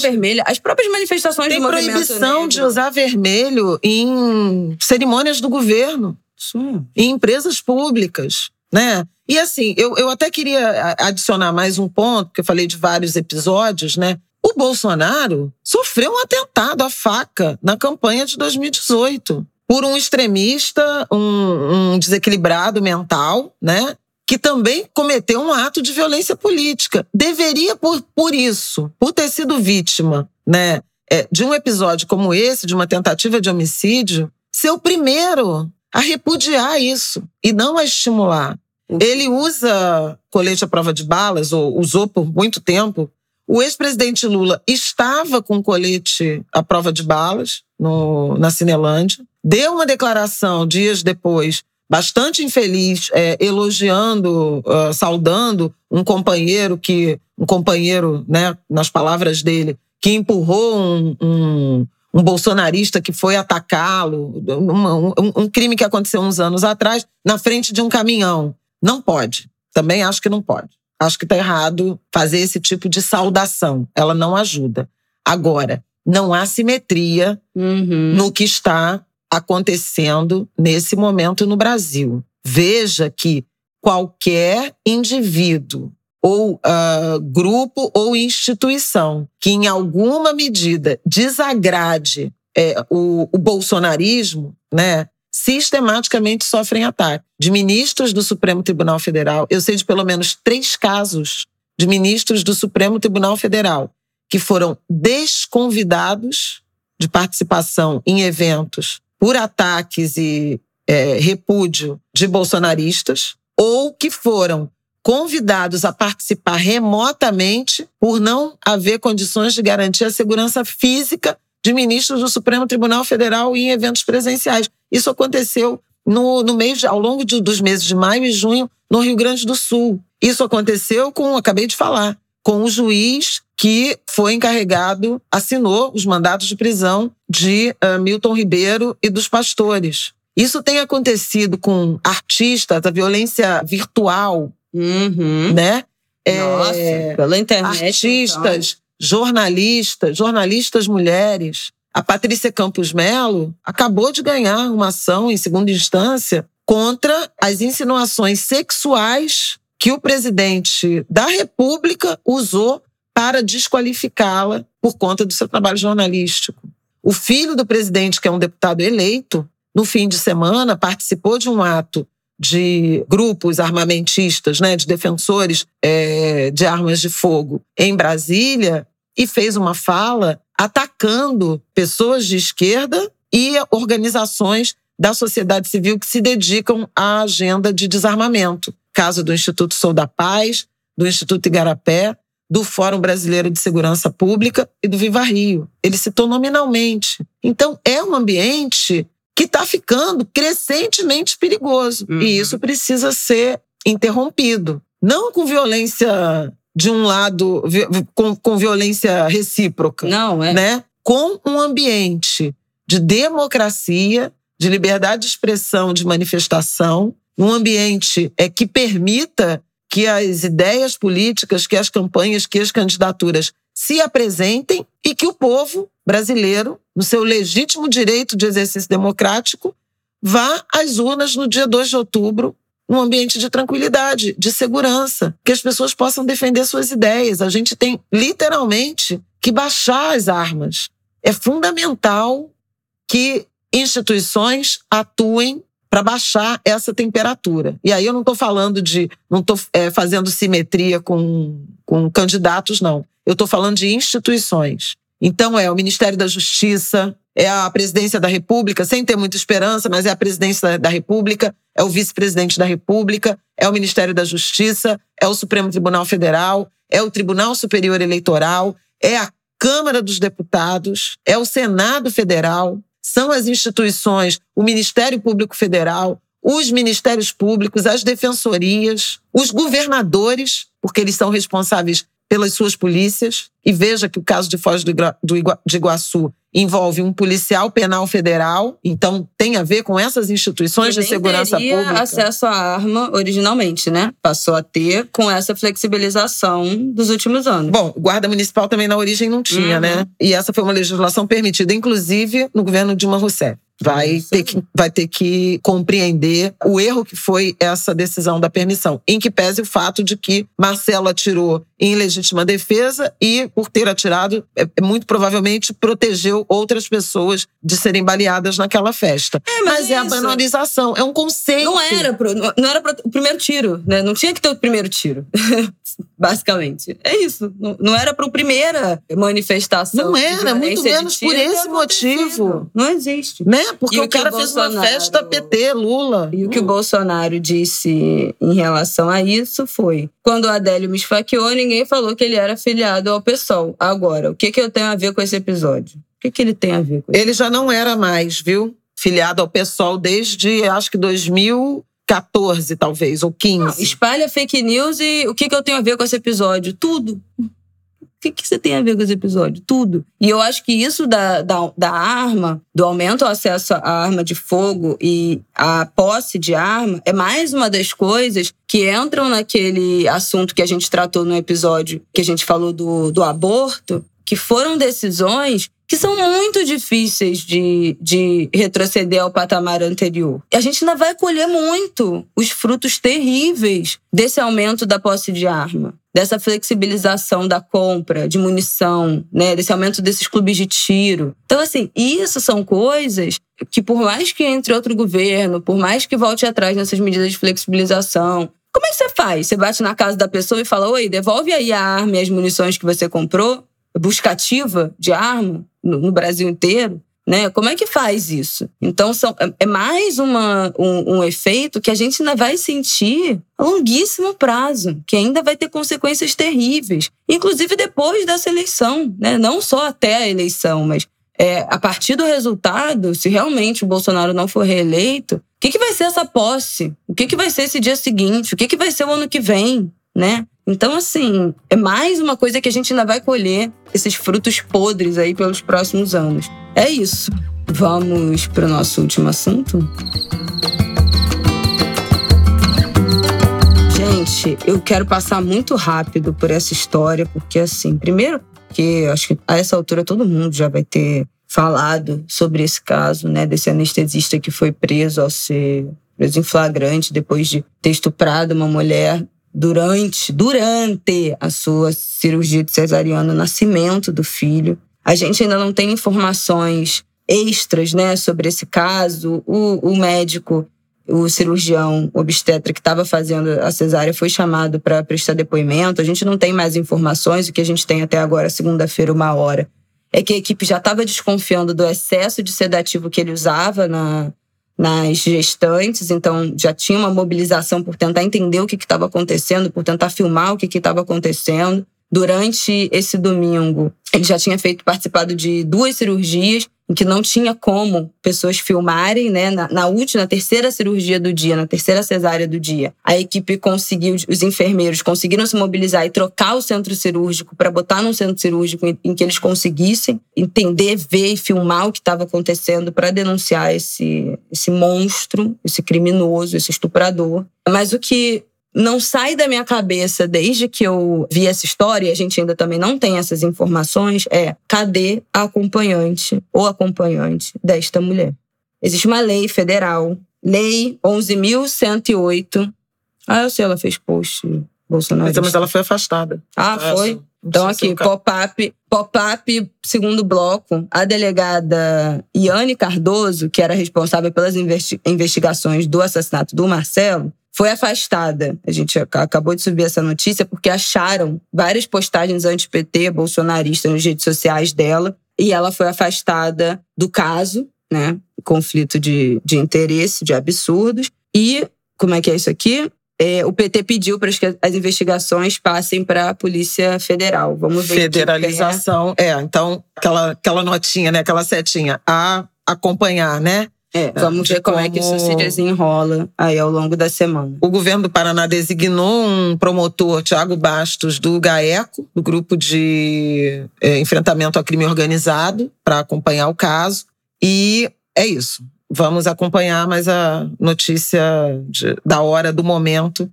vermelha, as próprias manifestações do movimento negro. Tem proibição de usar vermelho em cerimônias do governo, sim, em empresas públicas, né? E assim, eu até queria adicionar mais um ponto, porque eu falei de vários episódios, né? O Bolsonaro sofreu um atentado à faca na campanha de 2018 por um extremista, um desequilibrado mental, né? Que também cometeu um ato de violência política. Deveria, por isso, por ter sido vítima, né, de um episódio como esse, de uma tentativa de homicídio, ser o primeiro a repudiar isso e não a estimular. Ele usa colete à prova de balas, ou usou por muito tempo. O ex-presidente Lula estava com colete à prova de balas na Cinelândia, deu uma declaração dias depois bastante infeliz, elogiando, saudando um companheiro, né, nas palavras dele, que empurrou um bolsonarista que foi atacá-lo, um crime que aconteceu uns anos atrás, na frente de um caminhão. Não pode. Também acho que não pode. Acho que está errado fazer esse tipo de saudação. Ela não ajuda. Agora, não há simetria no que está acontecendo nesse momento no Brasil. Veja que qualquer indivíduo ou grupo ou instituição que em alguma medida desagrade o bolsonarismo, né, sistematicamente sofrem ataque. De ministros do Supremo Tribunal Federal, eu sei de pelo menos 3 casos de ministros do Supremo Tribunal Federal que foram desconvidados de participação em eventos por ataques e repúdio de bolsonaristas, ou que foram convidados a participar remotamente por não haver condições de garantir a segurança física de ministros do Supremo Tribunal Federal em eventos presenciais. Isso aconteceu ao longo dos meses de maio e junho no Rio Grande do Sul. Isso aconteceu com o juiz que foi encarregado, assinou os mandatos de prisão de Milton Ribeiro e dos pastores. Isso tem acontecido com artistas, a violência virtual, né? Nossa, pela internet. Artistas, então, jornalistas mulheres. A Patrícia Campos Melo acabou de ganhar uma ação em segunda instância contra as insinuações sexuais que o presidente da República usou para desqualificá-la por conta do seu trabalho jornalístico. O filho do presidente, que é um deputado eleito, no fim de semana participou de um ato de grupos armamentistas, né, de defensores de armas de fogo em Brasília, e fez uma fala atacando pessoas de esquerda e organizações da sociedade civil que se dedicam à agenda de desarmamento. Caso do Instituto Sou da Paz, do Instituto Igarapé, do Fórum Brasileiro de Segurança Pública e do Viva Rio. Ele citou nominalmente. Então, é um ambiente que está ficando crescentemente perigoso. E isso precisa ser interrompido. Não com violência de um lado, com violência recíproca. Não, né? Com um ambiente de democracia, de liberdade de expressão, de manifestação, um ambiente que permita que as ideias políticas, que as campanhas, que as candidaturas se apresentem e que o povo brasileiro, no seu legítimo direito de exercício democrático, vá às urnas no dia 2 de outubro, num ambiente de tranquilidade, de segurança, que as pessoas possam defender suas ideias. A gente tem, literalmente, que baixar as armas. É fundamental que instituições atuem para baixar essa temperatura. E aí eu não estou falando de... não estou fazendo simetria com candidatos, não. Eu estou falando de instituições. Então é o Ministério da Justiça, é a Presidência da República, sem ter muita esperança, mas é a Presidência da República, é o Vice-Presidente da República, é o Ministério da Justiça, é o Supremo Tribunal Federal, é o Tribunal Superior Eleitoral, é a Câmara dos Deputados, é o Senado Federal, são as instituições, o Ministério Público Federal, os ministérios públicos, as defensorias, os governadores, porque eles são responsáveis pelas suas polícias. E veja que o caso de Foz do Iguaçu envolve um policial penal federal, então tem a ver com essas instituições de segurança pública. Não tinha acesso à arma originalmente, né? Passou a ter com essa flexibilização dos últimos anos. Bom, guarda municipal também na origem não tinha, né? E essa foi uma legislação permitida, inclusive, no governo Dilma Rousseff. Vai ter que compreender o erro que foi essa decisão da permissão, em que pese o fato de que Marcelo atirou em legítima defesa e, por ter atirado, muito provavelmente protegeu outras pessoas de serem baleadas naquela festa. Mas é a banalização, é um conceito. Não era o primeiro tiro, né? Não tinha que ter o primeiro tiro, basicamente. É isso, não era para a primeira manifestação. Não era, muito menos por esse motivo. Não existe. Né? Porque o cara fez uma festa PT, Lula. E o que o Bolsonaro disse em relação a isso foi: quando o Adélio me esfaqueou, ninguém falou que ele era filiado ao PSOL. Agora, o que eu tenho a ver com esse episódio? O que ele tem a ver com isso? Ele já não era mais, viu? Filiado ao PSOL desde, acho que 2014, talvez, ou 15. Não, espalha fake news e o que eu tenho a ver com esse episódio? Tudo. O que você tem a ver com esse episódio? Tudo. E eu acho que isso da arma, do aumento ao acesso à arma de fogo e à posse de arma, é mais uma das coisas que entram naquele assunto que a gente tratou no episódio que a gente falou do aborto, que foram decisões que são muito difíceis de retroceder ao patamar anterior. E a gente ainda vai colher muito os frutos terríveis desse aumento da posse de arma, dessa flexibilização da compra de munição, né? Desse aumento desses clubes de tiro. Então, assim, isso são coisas que, por mais que entre outro governo, por mais que volte atrás nessas medidas de flexibilização, como é que você faz? Você bate na casa da pessoa e fala: oi, devolve aí a arma e as munições que você comprou? Busca ativa de arma no Brasil inteiro, né? Como é que faz isso? Então, é mais um efeito que a gente ainda vai sentir a longuíssimo prazo, que ainda vai ter consequências terríveis, inclusive depois dessa eleição, né? Não só até a eleição, mas a partir do resultado, se realmente o Bolsonaro não for reeleito, o que vai ser essa posse? O que vai ser esse dia seguinte? O que vai ser o ano que vem, né? Então, assim, é mais uma coisa que a gente ainda vai colher esses frutos podres aí pelos próximos anos. É isso. Vamos para o nosso último assunto? Gente, eu quero passar muito rápido por essa história, porque, assim, primeiro porque acho que a essa altura todo mundo já vai ter falado sobre esse caso, né, desse anestesista que foi preso ao ser preso em flagrante depois de ter estuprado uma mulher durante a sua cirurgia de cesariana, o nascimento do filho. A gente ainda não tem informações extras, né, sobre esse caso. O médico, o cirurgião obstetra que estava fazendo a cesárea foi chamado para prestar depoimento. A gente não tem mais informações. O que a gente tem até agora, segunda-feira, 13h, é que a equipe já estava desconfiando do excesso de sedativo que ele usava nas gestantes, então já tinha uma mobilização por tentar entender o que estava acontecendo, por tentar filmar o que estava acontecendo. Durante esse domingo, ele já tinha participado de 2 cirurgias, em que não tinha como pessoas filmarem, né? Na terceira cirurgia do dia, na terceira cesárea do dia, a equipe conseguiu, os enfermeiros conseguiram se mobilizar e trocar o centro cirúrgico para botar num centro cirúrgico em que eles conseguissem entender, ver e filmar o que estava acontecendo para denunciar esse monstro, esse criminoso, esse estuprador. Mas o que não sai da minha cabeça desde que eu vi essa história, e a gente ainda também não tem essas informações, cadê a acompanhante ou acompanhante desta mulher? Existe uma lei federal, Lei 11.108. Ah, eu sei, ela fez post bolsonarista. Mas ela foi afastada. Ah, foi? Então aqui, pop-up, segundo bloco, a delegada Iane Cardoso, que era responsável pelas investigações do assassinato do Marcelo, foi afastada. A gente acabou de subir essa notícia porque acharam várias postagens anti-PT, bolsonaristas nas redes sociais dela, e ela foi afastada do caso, né? Conflito de interesse, de absurdos. E, como é que é isso aqui? O PT pediu para que as investigações passem para a Polícia Federal. Vamos ver. Federalização, então, aquela notinha, né? Aquela setinha a acompanhar, né? Vamos ver como é que isso se desenrola aí ao longo da semana. O governo do Paraná designou um promotor, Thiago Bastos, do GAECO, do Grupo de Enfrentamento ao Crime Organizado, para acompanhar o caso. E é isso. Vamos acompanhar, mas a notícia da hora, do momento,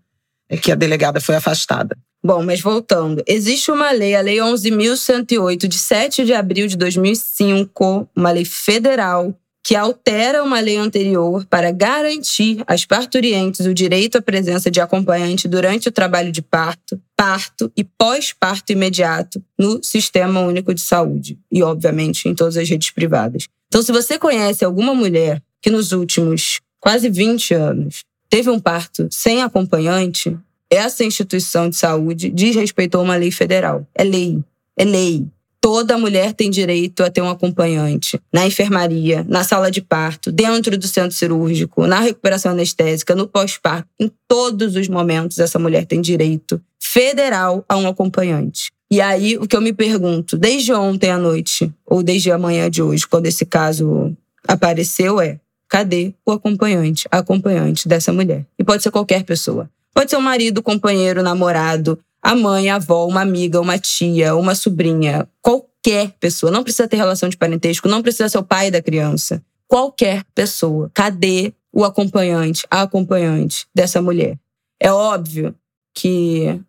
é que a delegada foi afastada. Bom, mas voltando. Existe uma lei, a Lei 11.108, de 7 de abril de 2005, uma lei federal, que altera uma lei anterior para garantir às parturientes o direito à presença de acompanhante durante o trabalho de parto, parto e pós-parto imediato no Sistema Único de Saúde e, obviamente, em todas as redes privadas. Então, se você conhece alguma mulher que nos últimos quase 20 anos teve um parto sem acompanhante, essa instituição de saúde desrespeitou uma lei federal. É lei, é lei. Toda mulher tem direito a ter um acompanhante na enfermaria, na sala de parto, dentro do centro cirúrgico, na recuperação anestésica, no pós-parto. Em todos os momentos, essa mulher tem direito federal a um acompanhante. E aí, o que eu me pergunto, desde ontem à noite, ou desde amanhã de hoje, quando esse caso apareceu, é: cadê o acompanhante, a acompanhante dessa mulher? E pode ser qualquer pessoa. Pode ser o marido, o companheiro, o namorado, a mãe, a avó, uma amiga, uma tia, uma sobrinha. Qualquer pessoa. Não precisa ter relação de parentesco, não precisa ser o pai da criança. Qualquer pessoa. Cadê o acompanhante, a acompanhante dessa mulher? É óbvio que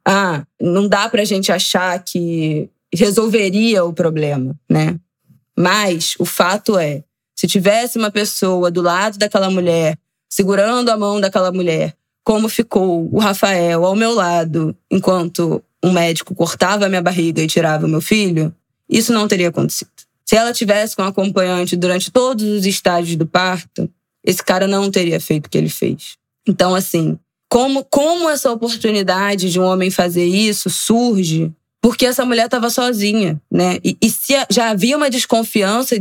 não dá pra gente achar que resolveria o problema, né? Mas o fato é, se tivesse uma pessoa do lado daquela mulher, segurando a mão daquela mulher, como ficou o Rafael ao meu lado, enquanto um médico cortava a minha barriga e tirava o meu filho, isso não teria acontecido. Se ela tivesse com um acompanhante durante todos os estágios do parto, esse cara não teria feito o que ele fez. Então, assim, como essa oportunidade de um homem fazer isso surge? Porque essa mulher estava sozinha, né? E se já havia uma desconfiança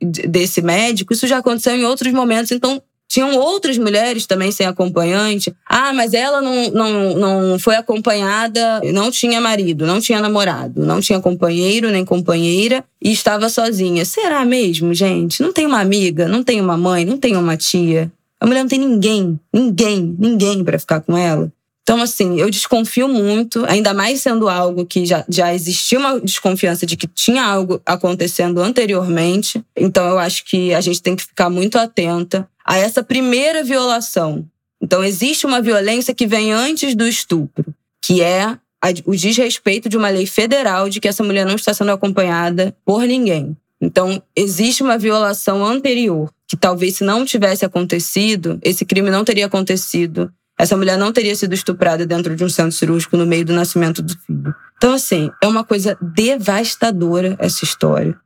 desse médico, isso já aconteceu em outros momentos, então tinham outras mulheres também sem acompanhante. Mas ela não foi acompanhada, não tinha marido, não tinha namorado, não tinha companheiro nem companheira e estava sozinha. Será mesmo, gente? Não tem uma amiga, não tem uma mãe, não tem uma tia. A mulher não tem ninguém para ficar com ela. Então, assim, eu desconfio muito, ainda mais sendo algo que já existia uma desconfiança de que tinha algo acontecendo anteriormente. Então, eu acho que a gente tem que ficar muito atenta a essa primeira violação. Então, existe uma violência que vem antes do estupro, que é o desrespeito de uma lei federal de que essa mulher não está sendo acompanhada por ninguém. Então, existe uma violação anterior, que talvez se não tivesse acontecido, esse crime não teria acontecido. Essa mulher não teria sido estuprada dentro de um centro cirúrgico no meio do nascimento do filho. Então, assim, é uma coisa devastadora essa história.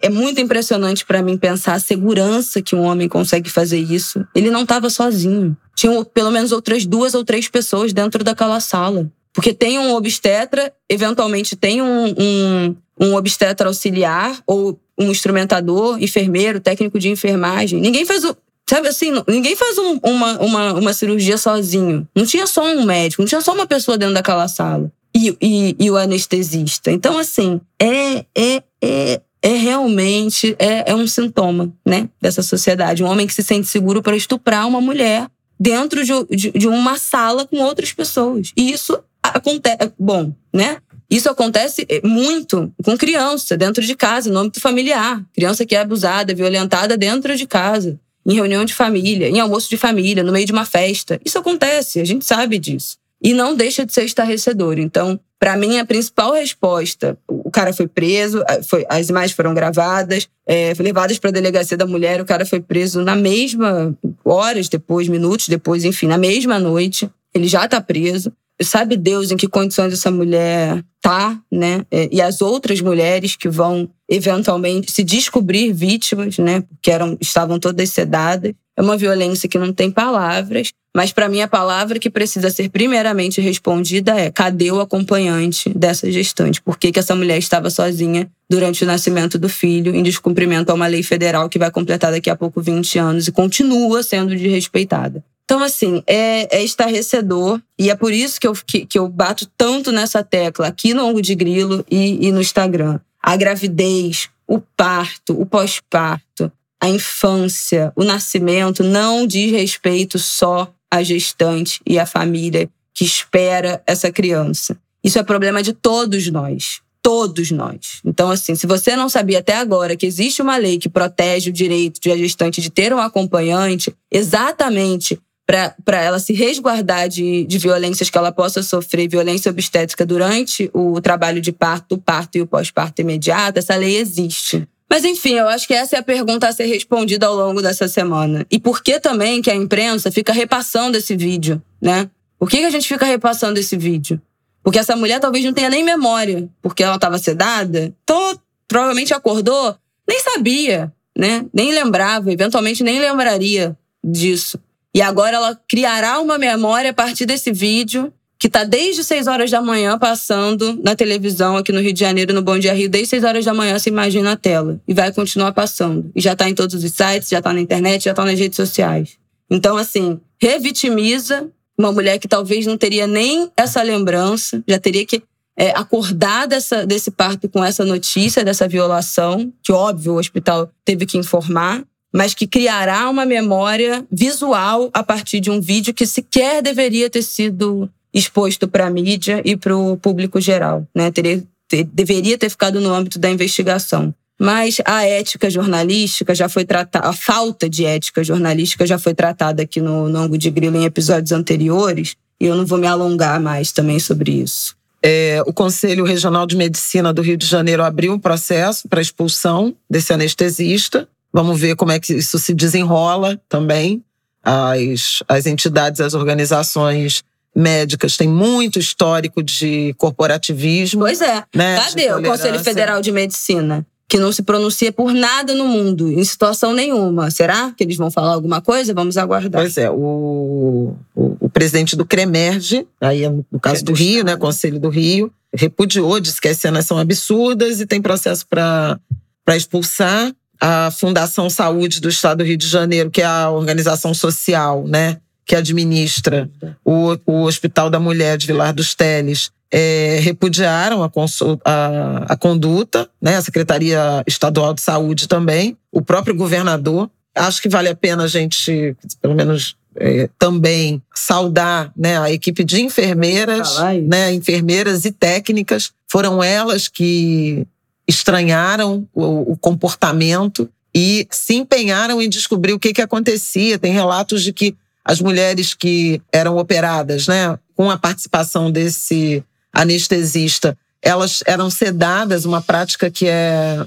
É muito impressionante para mim pensar a segurança que um homem consegue fazer isso. Ele não estava sozinho. Tinham pelo menos outras 2 ou 3 pessoas dentro daquela sala. Porque tem um obstetra, eventualmente tem um obstetra auxiliar ou um instrumentador, enfermeiro, técnico de enfermagem. Ninguém faz uma cirurgia sozinho. Não tinha só um médico, não tinha só uma pessoa dentro daquela sala. E o anestesista. Então, assim, realmente um sintoma, né, dessa sociedade. Um homem que se sente seguro para estuprar uma mulher dentro de uma sala com outras pessoas. E isso acontece... Bom, né? Isso acontece muito com criança, dentro de casa, no âmbito familiar. Criança que é abusada, violentada dentro de casa, em reunião de família, em almoço de família, no meio de uma festa. Isso acontece, a gente sabe disso. E não deixa de ser estarrecedor. Então, para mim, a principal resposta... O cara foi preso, as imagens foram gravadas, levadas para a delegacia da mulher, o cara foi preso na mesma... Horas depois, minutos depois, enfim, na mesma noite. Ele já está preso. sabe Deus em que condições essa mulher tá, né? E as outras mulheres que vão eventualmente se descobrir vítimas, né? Porque estavam todas sedadas. É uma violência que não tem palavras, mas para mim a palavra que precisa ser primeiramente respondida é: cadê o acompanhante dessa gestante? Por que que essa mulher estava sozinha durante o nascimento do filho, em descumprimento a uma lei federal que vai completar daqui a pouco 20 anos e continua sendo desrespeitada? Então, assim, é estarrecedor, e é por isso que eu bato tanto nessa tecla aqui no Ângulo de Grilo e no Instagram. A gravidez, o parto, o pós-parto, a infância, o nascimento não diz respeito só à gestante e à família que espera essa criança. Isso é problema de todos nós. Todos nós. Então, assim, se você não sabia até agora que existe uma lei que protege o direito de a gestante de ter um acompanhante, exatamente para ela se resguardar de violências que ela possa sofrer, violência obstétrica durante o trabalho de parto, o parto e o pós-parto imediato, essa lei existe. Mas, enfim, eu acho que essa é a pergunta a ser respondida ao longo dessa semana. E por que também que a imprensa fica repassando esse vídeo, né? Por que a gente fica repassando esse vídeo? Porque essa mulher talvez não tenha nem memória, porque ela estava sedada. Então, provavelmente acordou, nem sabia, né? Nem lembrava, eventualmente nem lembraria disso. E agora ela criará uma memória a partir desse vídeo que está desde 6 horas da manhã passando na televisão aqui no Rio de Janeiro, no Bom Dia Rio. Desde 6 horas da manhã você imagina a tela e vai continuar passando. E já está em todos os sites, já está na internet, já está nas redes sociais. Então, assim, revitimiza uma mulher que talvez não teria nem essa lembrança, já teria que acordar desse parto com essa notícia, dessa violação, que, óbvio, o hospital teve que informar, mas que criará uma memória visual a partir de um vídeo que sequer deveria ter sido exposto para a mídia e para o público geral, né? Deveria ter ficado no âmbito da investigação. Mas a ética jornalística já foi tratada, a falta de ética jornalística já foi tratada aqui no Ângulo de Grilo em episódios anteriores, e eu não vou me alongar mais também sobre isso. O Conselho Regional de Medicina do Rio de Janeiro abriu um processo para expulsão desse anestesista. Vamos ver como é que isso se desenrola também. As entidades, as organizações médicas têm muito histórico de corporativismo. Pois é. Né? Cadê o Conselho Federal de Medicina? Que não se pronuncia por nada no mundo, em situação nenhuma. Será que eles vão falar alguma coisa? Vamos aguardar. Pois é, o presidente do CREMERG, aí no caso do Rio, né, Conselho do Rio, repudiou, disse que as cenas são absurdas e tem processo para expulsar. A Fundação Saúde do Estado do Rio de Janeiro, que é a organização social, né, que administra o Hospital da Mulher de Vilar dos Teles, repudiaram a conduta, né? A Secretaria Estadual de Saúde também, o próprio governador. Acho que vale a pena a gente, pelo menos, também saudar, né, a equipe de enfermeiras, né, enfermeiras e técnicas. Foram elas que estranharam o comportamento e se empenharam em descobrir o que acontecia. Tem relatos de que as mulheres que eram operadas, né, com a participação desse anestesista, elas eram sedadas, uma prática que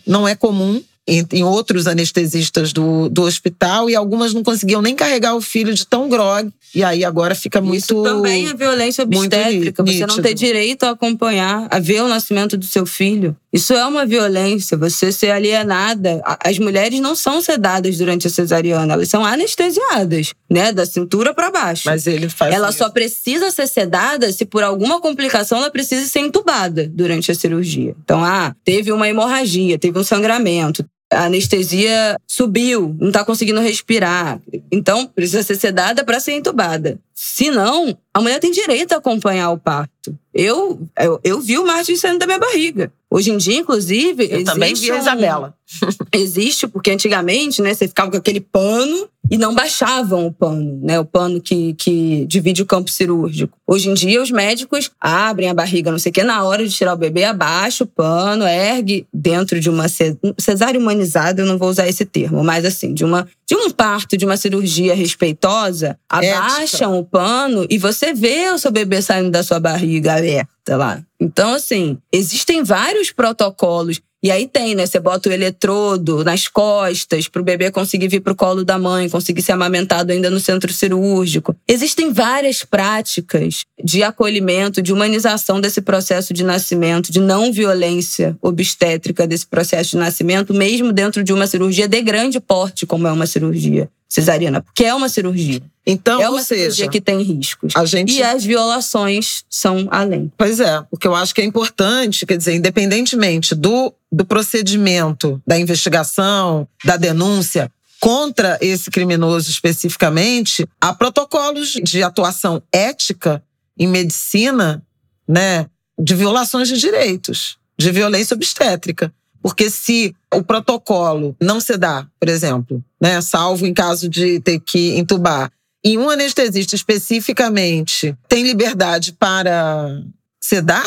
não é comum em outros anestesistas do hospital, e algumas não conseguiam nem carregar o filho de tão grogue. E aí agora fica muito... Isso também é violência obstétrica, você não ter direito a acompanhar, a ver o nascimento do seu filho. Isso é uma violência, você ser alienada. As mulheres não são sedadas durante a cesariana, elas são anestesiadas, né, da cintura para baixo. Mas ele faz ela isso. Só precisa ser sedada se por alguma complicação ela precisa ser entubada durante a cirurgia. Então, teve uma hemorragia, teve um sangramento, a anestesia subiu, não está conseguindo respirar. Então, precisa ser sedada para ser entubada. Se não, a mulher tem direito a acompanhar o parto. Eu vi o Martin saindo da minha barriga. Hoje em dia, inclusive... Eu também vi a Isabela. Existe, porque antigamente, né, você ficava com aquele pano e não baixavam o pano, né? O pano que divide o campo cirúrgico. Hoje em dia, os médicos abrem a barriga, não sei o quê, na hora de tirar o bebê, abaixa o pano, ergue dentro de uma cesárea humanizada, eu não vou usar esse termo, mas assim, de um parto, de uma cirurgia respeitosa, abaixam o pano e você vê o seu bebê saindo da sua barriga aberta lá. Então, assim, existem vários protocolos E aí tem, né? Você bota o eletrodo nas costas para o bebê conseguir vir para o colo da mãe, conseguir ser amamentado ainda no centro cirúrgico. Existem várias práticas de acolhimento, de humanização desse processo de nascimento, de não violência obstétrica desse processo de nascimento, mesmo dentro de uma cirurgia de grande porte, como é uma cirurgia cesariana, porque é uma cirurgia. Então, é uma cirurgia que tem riscos. E as violações são além. Pois é, o que eu acho que é importante, quer dizer, independentemente do procedimento, da investigação, da denúncia contra esse criminoso especificamente, há protocolos de atuação ética em medicina, né, de violações de direitos, de violência obstétrica. Porque se o protocolo não se dá, por exemplo, né, salvo em caso de ter que entubar, e um anestesista especificamente tem liberdade para sedar,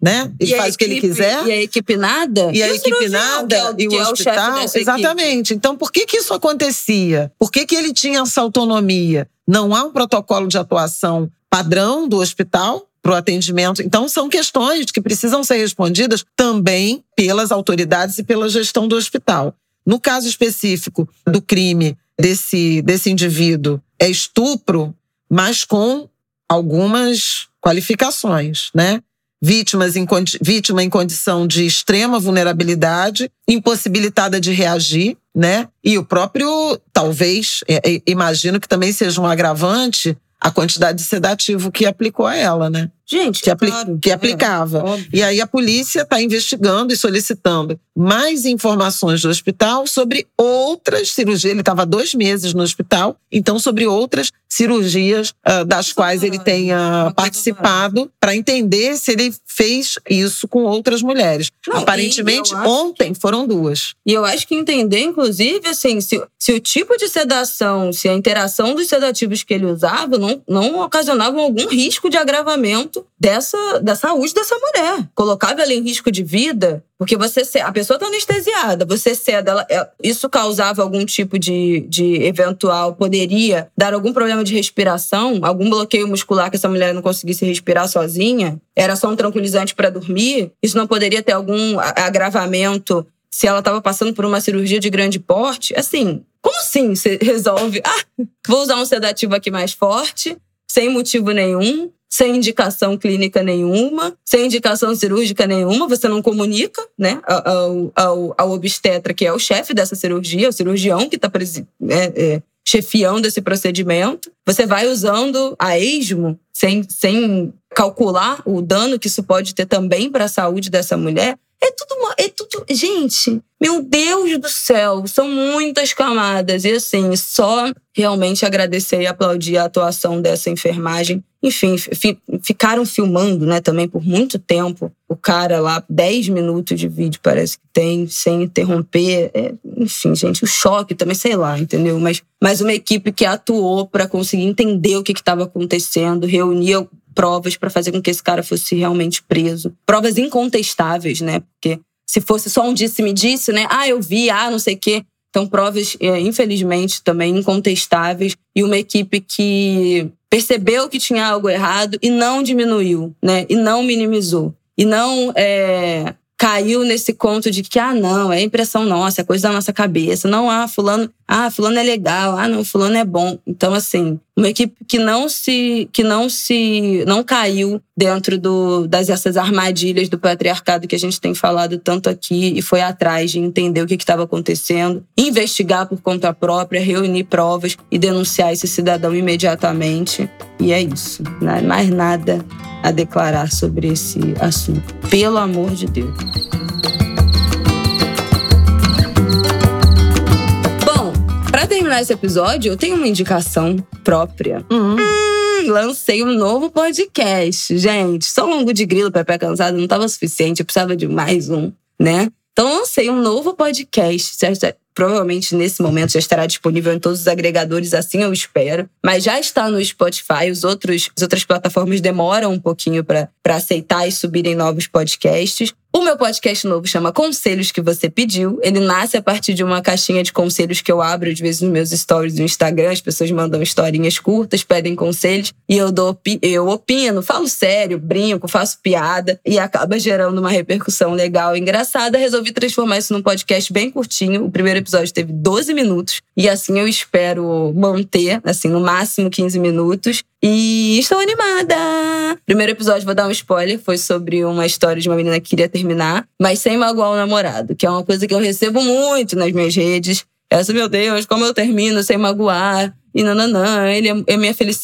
né? Ele faz o que ele quiser. E a equipe nada? E a equipe nada, e o hospital. Exatamente. Então, por que isso acontecia? Por que ele tinha essa autonomia? Não há um protocolo de atuação padrão do hospital para o atendimento. Então, são questões que precisam ser respondidas também pelas autoridades e pela gestão do hospital. No caso específico do crime desse indivíduo, é estupro, mas com algumas qualificações, né? Vítima em condição de extrema vulnerabilidade, impossibilitada de reagir, né? E o próprio, talvez, imagino que também seja um agravante a quantidade de sedativo que aplicou a ela, né? Gente, que aplicava. E aí a polícia está investigando e solicitando mais informações do hospital sobre outras cirurgias. Ele estava 2 meses no hospital, então sobre outras cirurgias das quais ele tenha participado, para entender se ele fez isso com outras mulheres. Não, aparentemente, ontem foram 2. E eu acho que entender, inclusive, assim, se o tipo de sedação, se a interação dos sedativos que ele usava não ocasionavam algum risco de agravamento da saúde dessa mulher. Colocava ela em risco de vida, porque a pessoa está anestesiada, você ceda, isso causava algum tipo de eventual, poderia dar algum problema de respiração, algum bloqueio muscular que essa mulher não conseguisse respirar sozinha, era só um tranquilizante para dormir, isso não poderia ter algum agravamento se ela estava passando por uma cirurgia de grande porte. Assim, como assim você resolve? Vou usar um sedativo aqui mais forte, sem motivo nenhum, sem indicação clínica nenhuma, sem indicação cirúrgica nenhuma, você não comunica, né, ao obstetra, que é o chefe dessa cirurgia, o cirurgião que está chefiando esse procedimento. Você vai usando a esmo, sem calcular o dano que isso pode ter também para a saúde dessa mulher. É tudo... Gente, meu Deus do céu, são muitas camadas. E assim, só realmente agradecer e aplaudir a atuação dessa enfermagem. Enfim, ficaram filmando, né, também por muito tempo. O cara lá, 10 minutos de vídeo parece que tem, sem interromper. Enfim, gente, o choque também, sei lá, entendeu? Mas uma equipe que atuou para conseguir entender o que estava acontecendo, reuniu provas para fazer com que esse cara fosse realmente preso. Provas incontestáveis, né? Porque se fosse só um disse-me-disse, né? Eu vi, não sei o quê. Então, provas, infelizmente, também incontestáveis. E uma equipe que percebeu que tinha algo errado e não diminuiu, né? E não minimizou. E não caiu nesse conto de que, não, é impressão nossa, é coisa da nossa cabeça. Não, fulano é legal, não, fulano é bom. Então, assim, uma equipe que não caiu dentro dessas armadilhas do patriarcado que a gente tem falado tanto aqui e foi atrás de entender o que estava acontecendo, investigar por conta própria, reunir provas e denunciar esse cidadão imediatamente. E é isso. Não é mais nada a declarar sobre esse assunto. Pelo amor de Deus. Para terminar esse episódio, eu tenho uma indicação própria. Lancei um novo podcast, gente. Só o Ângulo de Grilo para pé cansado não estava suficiente, eu precisava de mais um, né? Então lancei um novo podcast, provavelmente nesse momento já estará disponível em todos os agregadores, assim eu espero. Mas já está no Spotify, as outras plataformas demoram um pouquinho para aceitar e subirem novos podcasts. O meu podcast novo chama Conselhos que Você Pediu. Ele nasce a partir de uma caixinha de conselhos que eu abro, às vezes, nos meus stories do Instagram. As pessoas mandam historinhas curtas, pedem conselhos e eu opino, falo sério, brinco, faço piada e acaba gerando uma repercussão legal e engraçada. Resolvi transformar isso num podcast bem curtinho. O primeiro episódio teve 12 minutos e assim eu espero manter, assim, no máximo 15 minutos. E estou animada! Primeiro episódio, vou dar um spoiler, foi sobre uma história de uma menina que queria terminar, mas sem magoar o namorado, que é uma coisa que eu recebo muito nas minhas redes. Essa, meu Deus, como eu termino sem magoar? E nananã,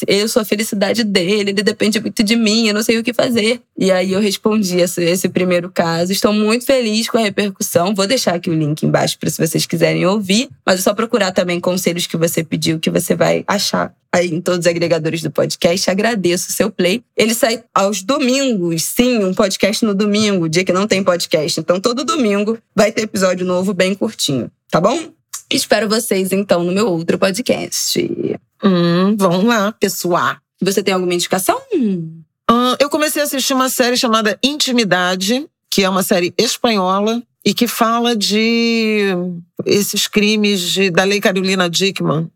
eu sou a felicidade dele, ele depende muito de mim, eu não sei o que fazer. E aí eu respondi esse primeiro caso. Estou muito feliz com a repercussão. Vou deixar aqui o link embaixo para se vocês quiserem ouvir. Mas é só procurar também Conselhos que Você Pediu, que você vai achar aí em todos os agregadores do podcast. Agradeço o seu play. Ele sai aos domingos, sim, um podcast no domingo, dia que não tem podcast. Então todo domingo vai ter episódio novo bem curtinho, tá bom? Espero vocês, então, no meu outro podcast. Vamos lá, pessoal. Você tem alguma indicação? Eu comecei a assistir uma série chamada Intimidade, que é uma série espanhola e que fala de esses crimes da Lei Carolina Dickmann.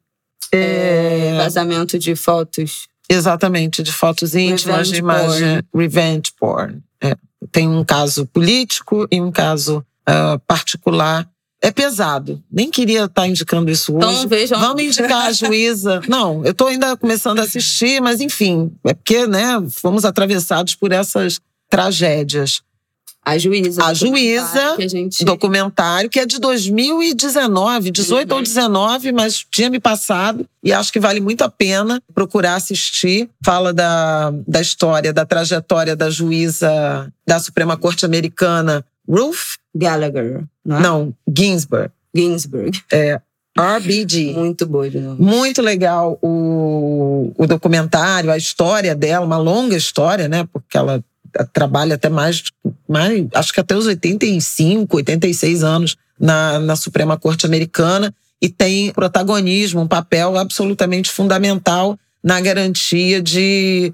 Vazamento de fotos. Exatamente, de fotos íntimas, de imagem. Revenge porn. É. Tem um caso político e um caso particular. É pesado. Nem queria estar indicando isso hoje. Então, vejam. Vamos indicar a juíza. Não, eu estou ainda começando a assistir, mas enfim. É porque, né, fomos atravessados por essas tragédias. A Juíza, documentário, que é de 2019, 18 ou 19, mas tinha me passado. E acho que vale muito a pena procurar assistir. Fala da história, da trajetória da juíza da Suprema Corte Americana, Ruth Gallagher. Não, Ginsburg. É, RBG. Muito boa de novo. Muito legal o documentário, a história dela, uma longa história, né? Porque ela trabalha até mais acho que até os 85, 86 anos na Suprema Corte Americana e tem protagonismo, um papel absolutamente fundamental na garantia de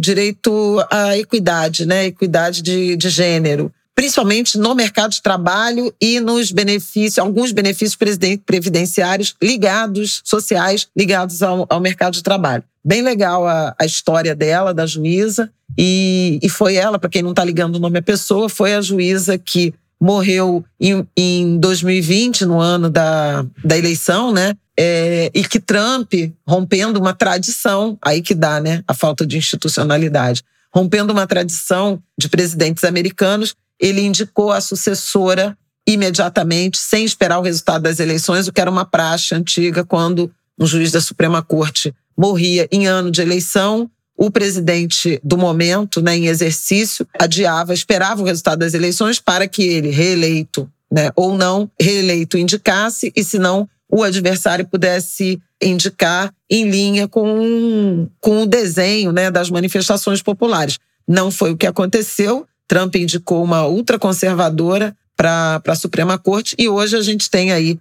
direito à equidade, né? Equidade de gênero. Principalmente no mercado de trabalho e nos benefícios, alguns benefícios previdenciários ligados, sociais, ligados ao mercado de trabalho. Bem legal a história dela, da juíza, e foi ela, para quem não está ligando o nome à pessoa, foi a juíza que morreu em 2020, no ano da eleição, né? E que Trump, rompendo uma tradição, aí que dá, né? A falta de institucionalidade, rompendo uma tradição de presidentes americanos, ele indicou a sucessora imediatamente, sem esperar o resultado das eleições, o que era uma praxe antiga quando um juiz da Suprema Corte morria em ano de eleição. O presidente do momento, né, em exercício, adiava, esperava o resultado das eleições para que ele, reeleito, né, ou não reeleito, indicasse e, se não, o adversário pudesse indicar em linha com o desenho, né, das manifestações populares. Não foi o que aconteceu. Trump indicou uma ultraconservadora para a Suprema Corte e hoje a gente tem aí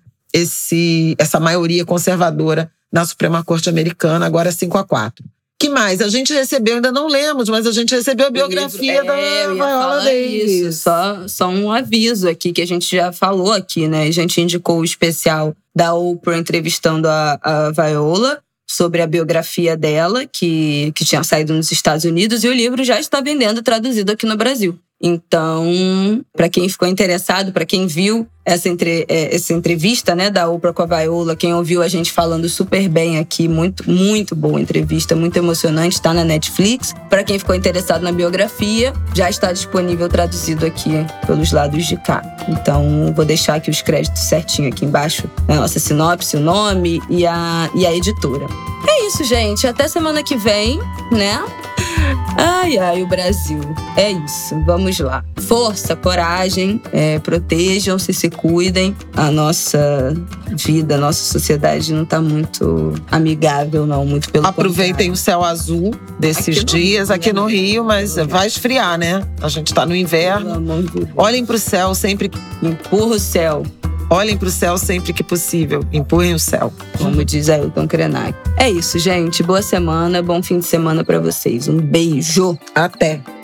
essa maioria conservadora na Suprema Corte Americana, agora 5-4. Que mais? A gente recebeu, ainda não lemos, mas a gente recebeu a biografia da Viola Davis. Só um aviso aqui, que a gente já falou aqui, né? A gente indicou o especial da Oprah entrevistando a Viola, sobre a biografia dela, que tinha saído nos Estados Unidos, e o livro já está vendendo traduzido aqui no Brasil. Então, para quem ficou interessado, para quem viu essa entrevista, né, da Oprah com a Viola, quem ouviu a gente falando super bem aqui, muito, muito boa entrevista, muito emocionante, está na Netflix. Para quem ficou interessado na biografia, já está disponível traduzido aqui pelos lados de cá. Então, vou deixar aqui os créditos certinho aqui embaixo, a nossa sinopse, o nome e a editora. É isso, gente. Até semana que vem, né? Ai, o Brasil. É isso, vamos lá. Força, coragem, protejam-se, se cuidem. A nossa vida, a nossa sociedade não está muito amigável, não. Muito pelo Aproveitem contrário. O céu azul desses dias aqui no Rio, mas vai esfriar, né? A gente está no inverno. Olhem pro céu sempre. Empurra o céu. Olhem para o céu sempre que possível. Empurrem o céu. Como diz Ailton Krenak. É isso, gente. Boa semana, bom fim de semana para vocês. Um beijo. Até.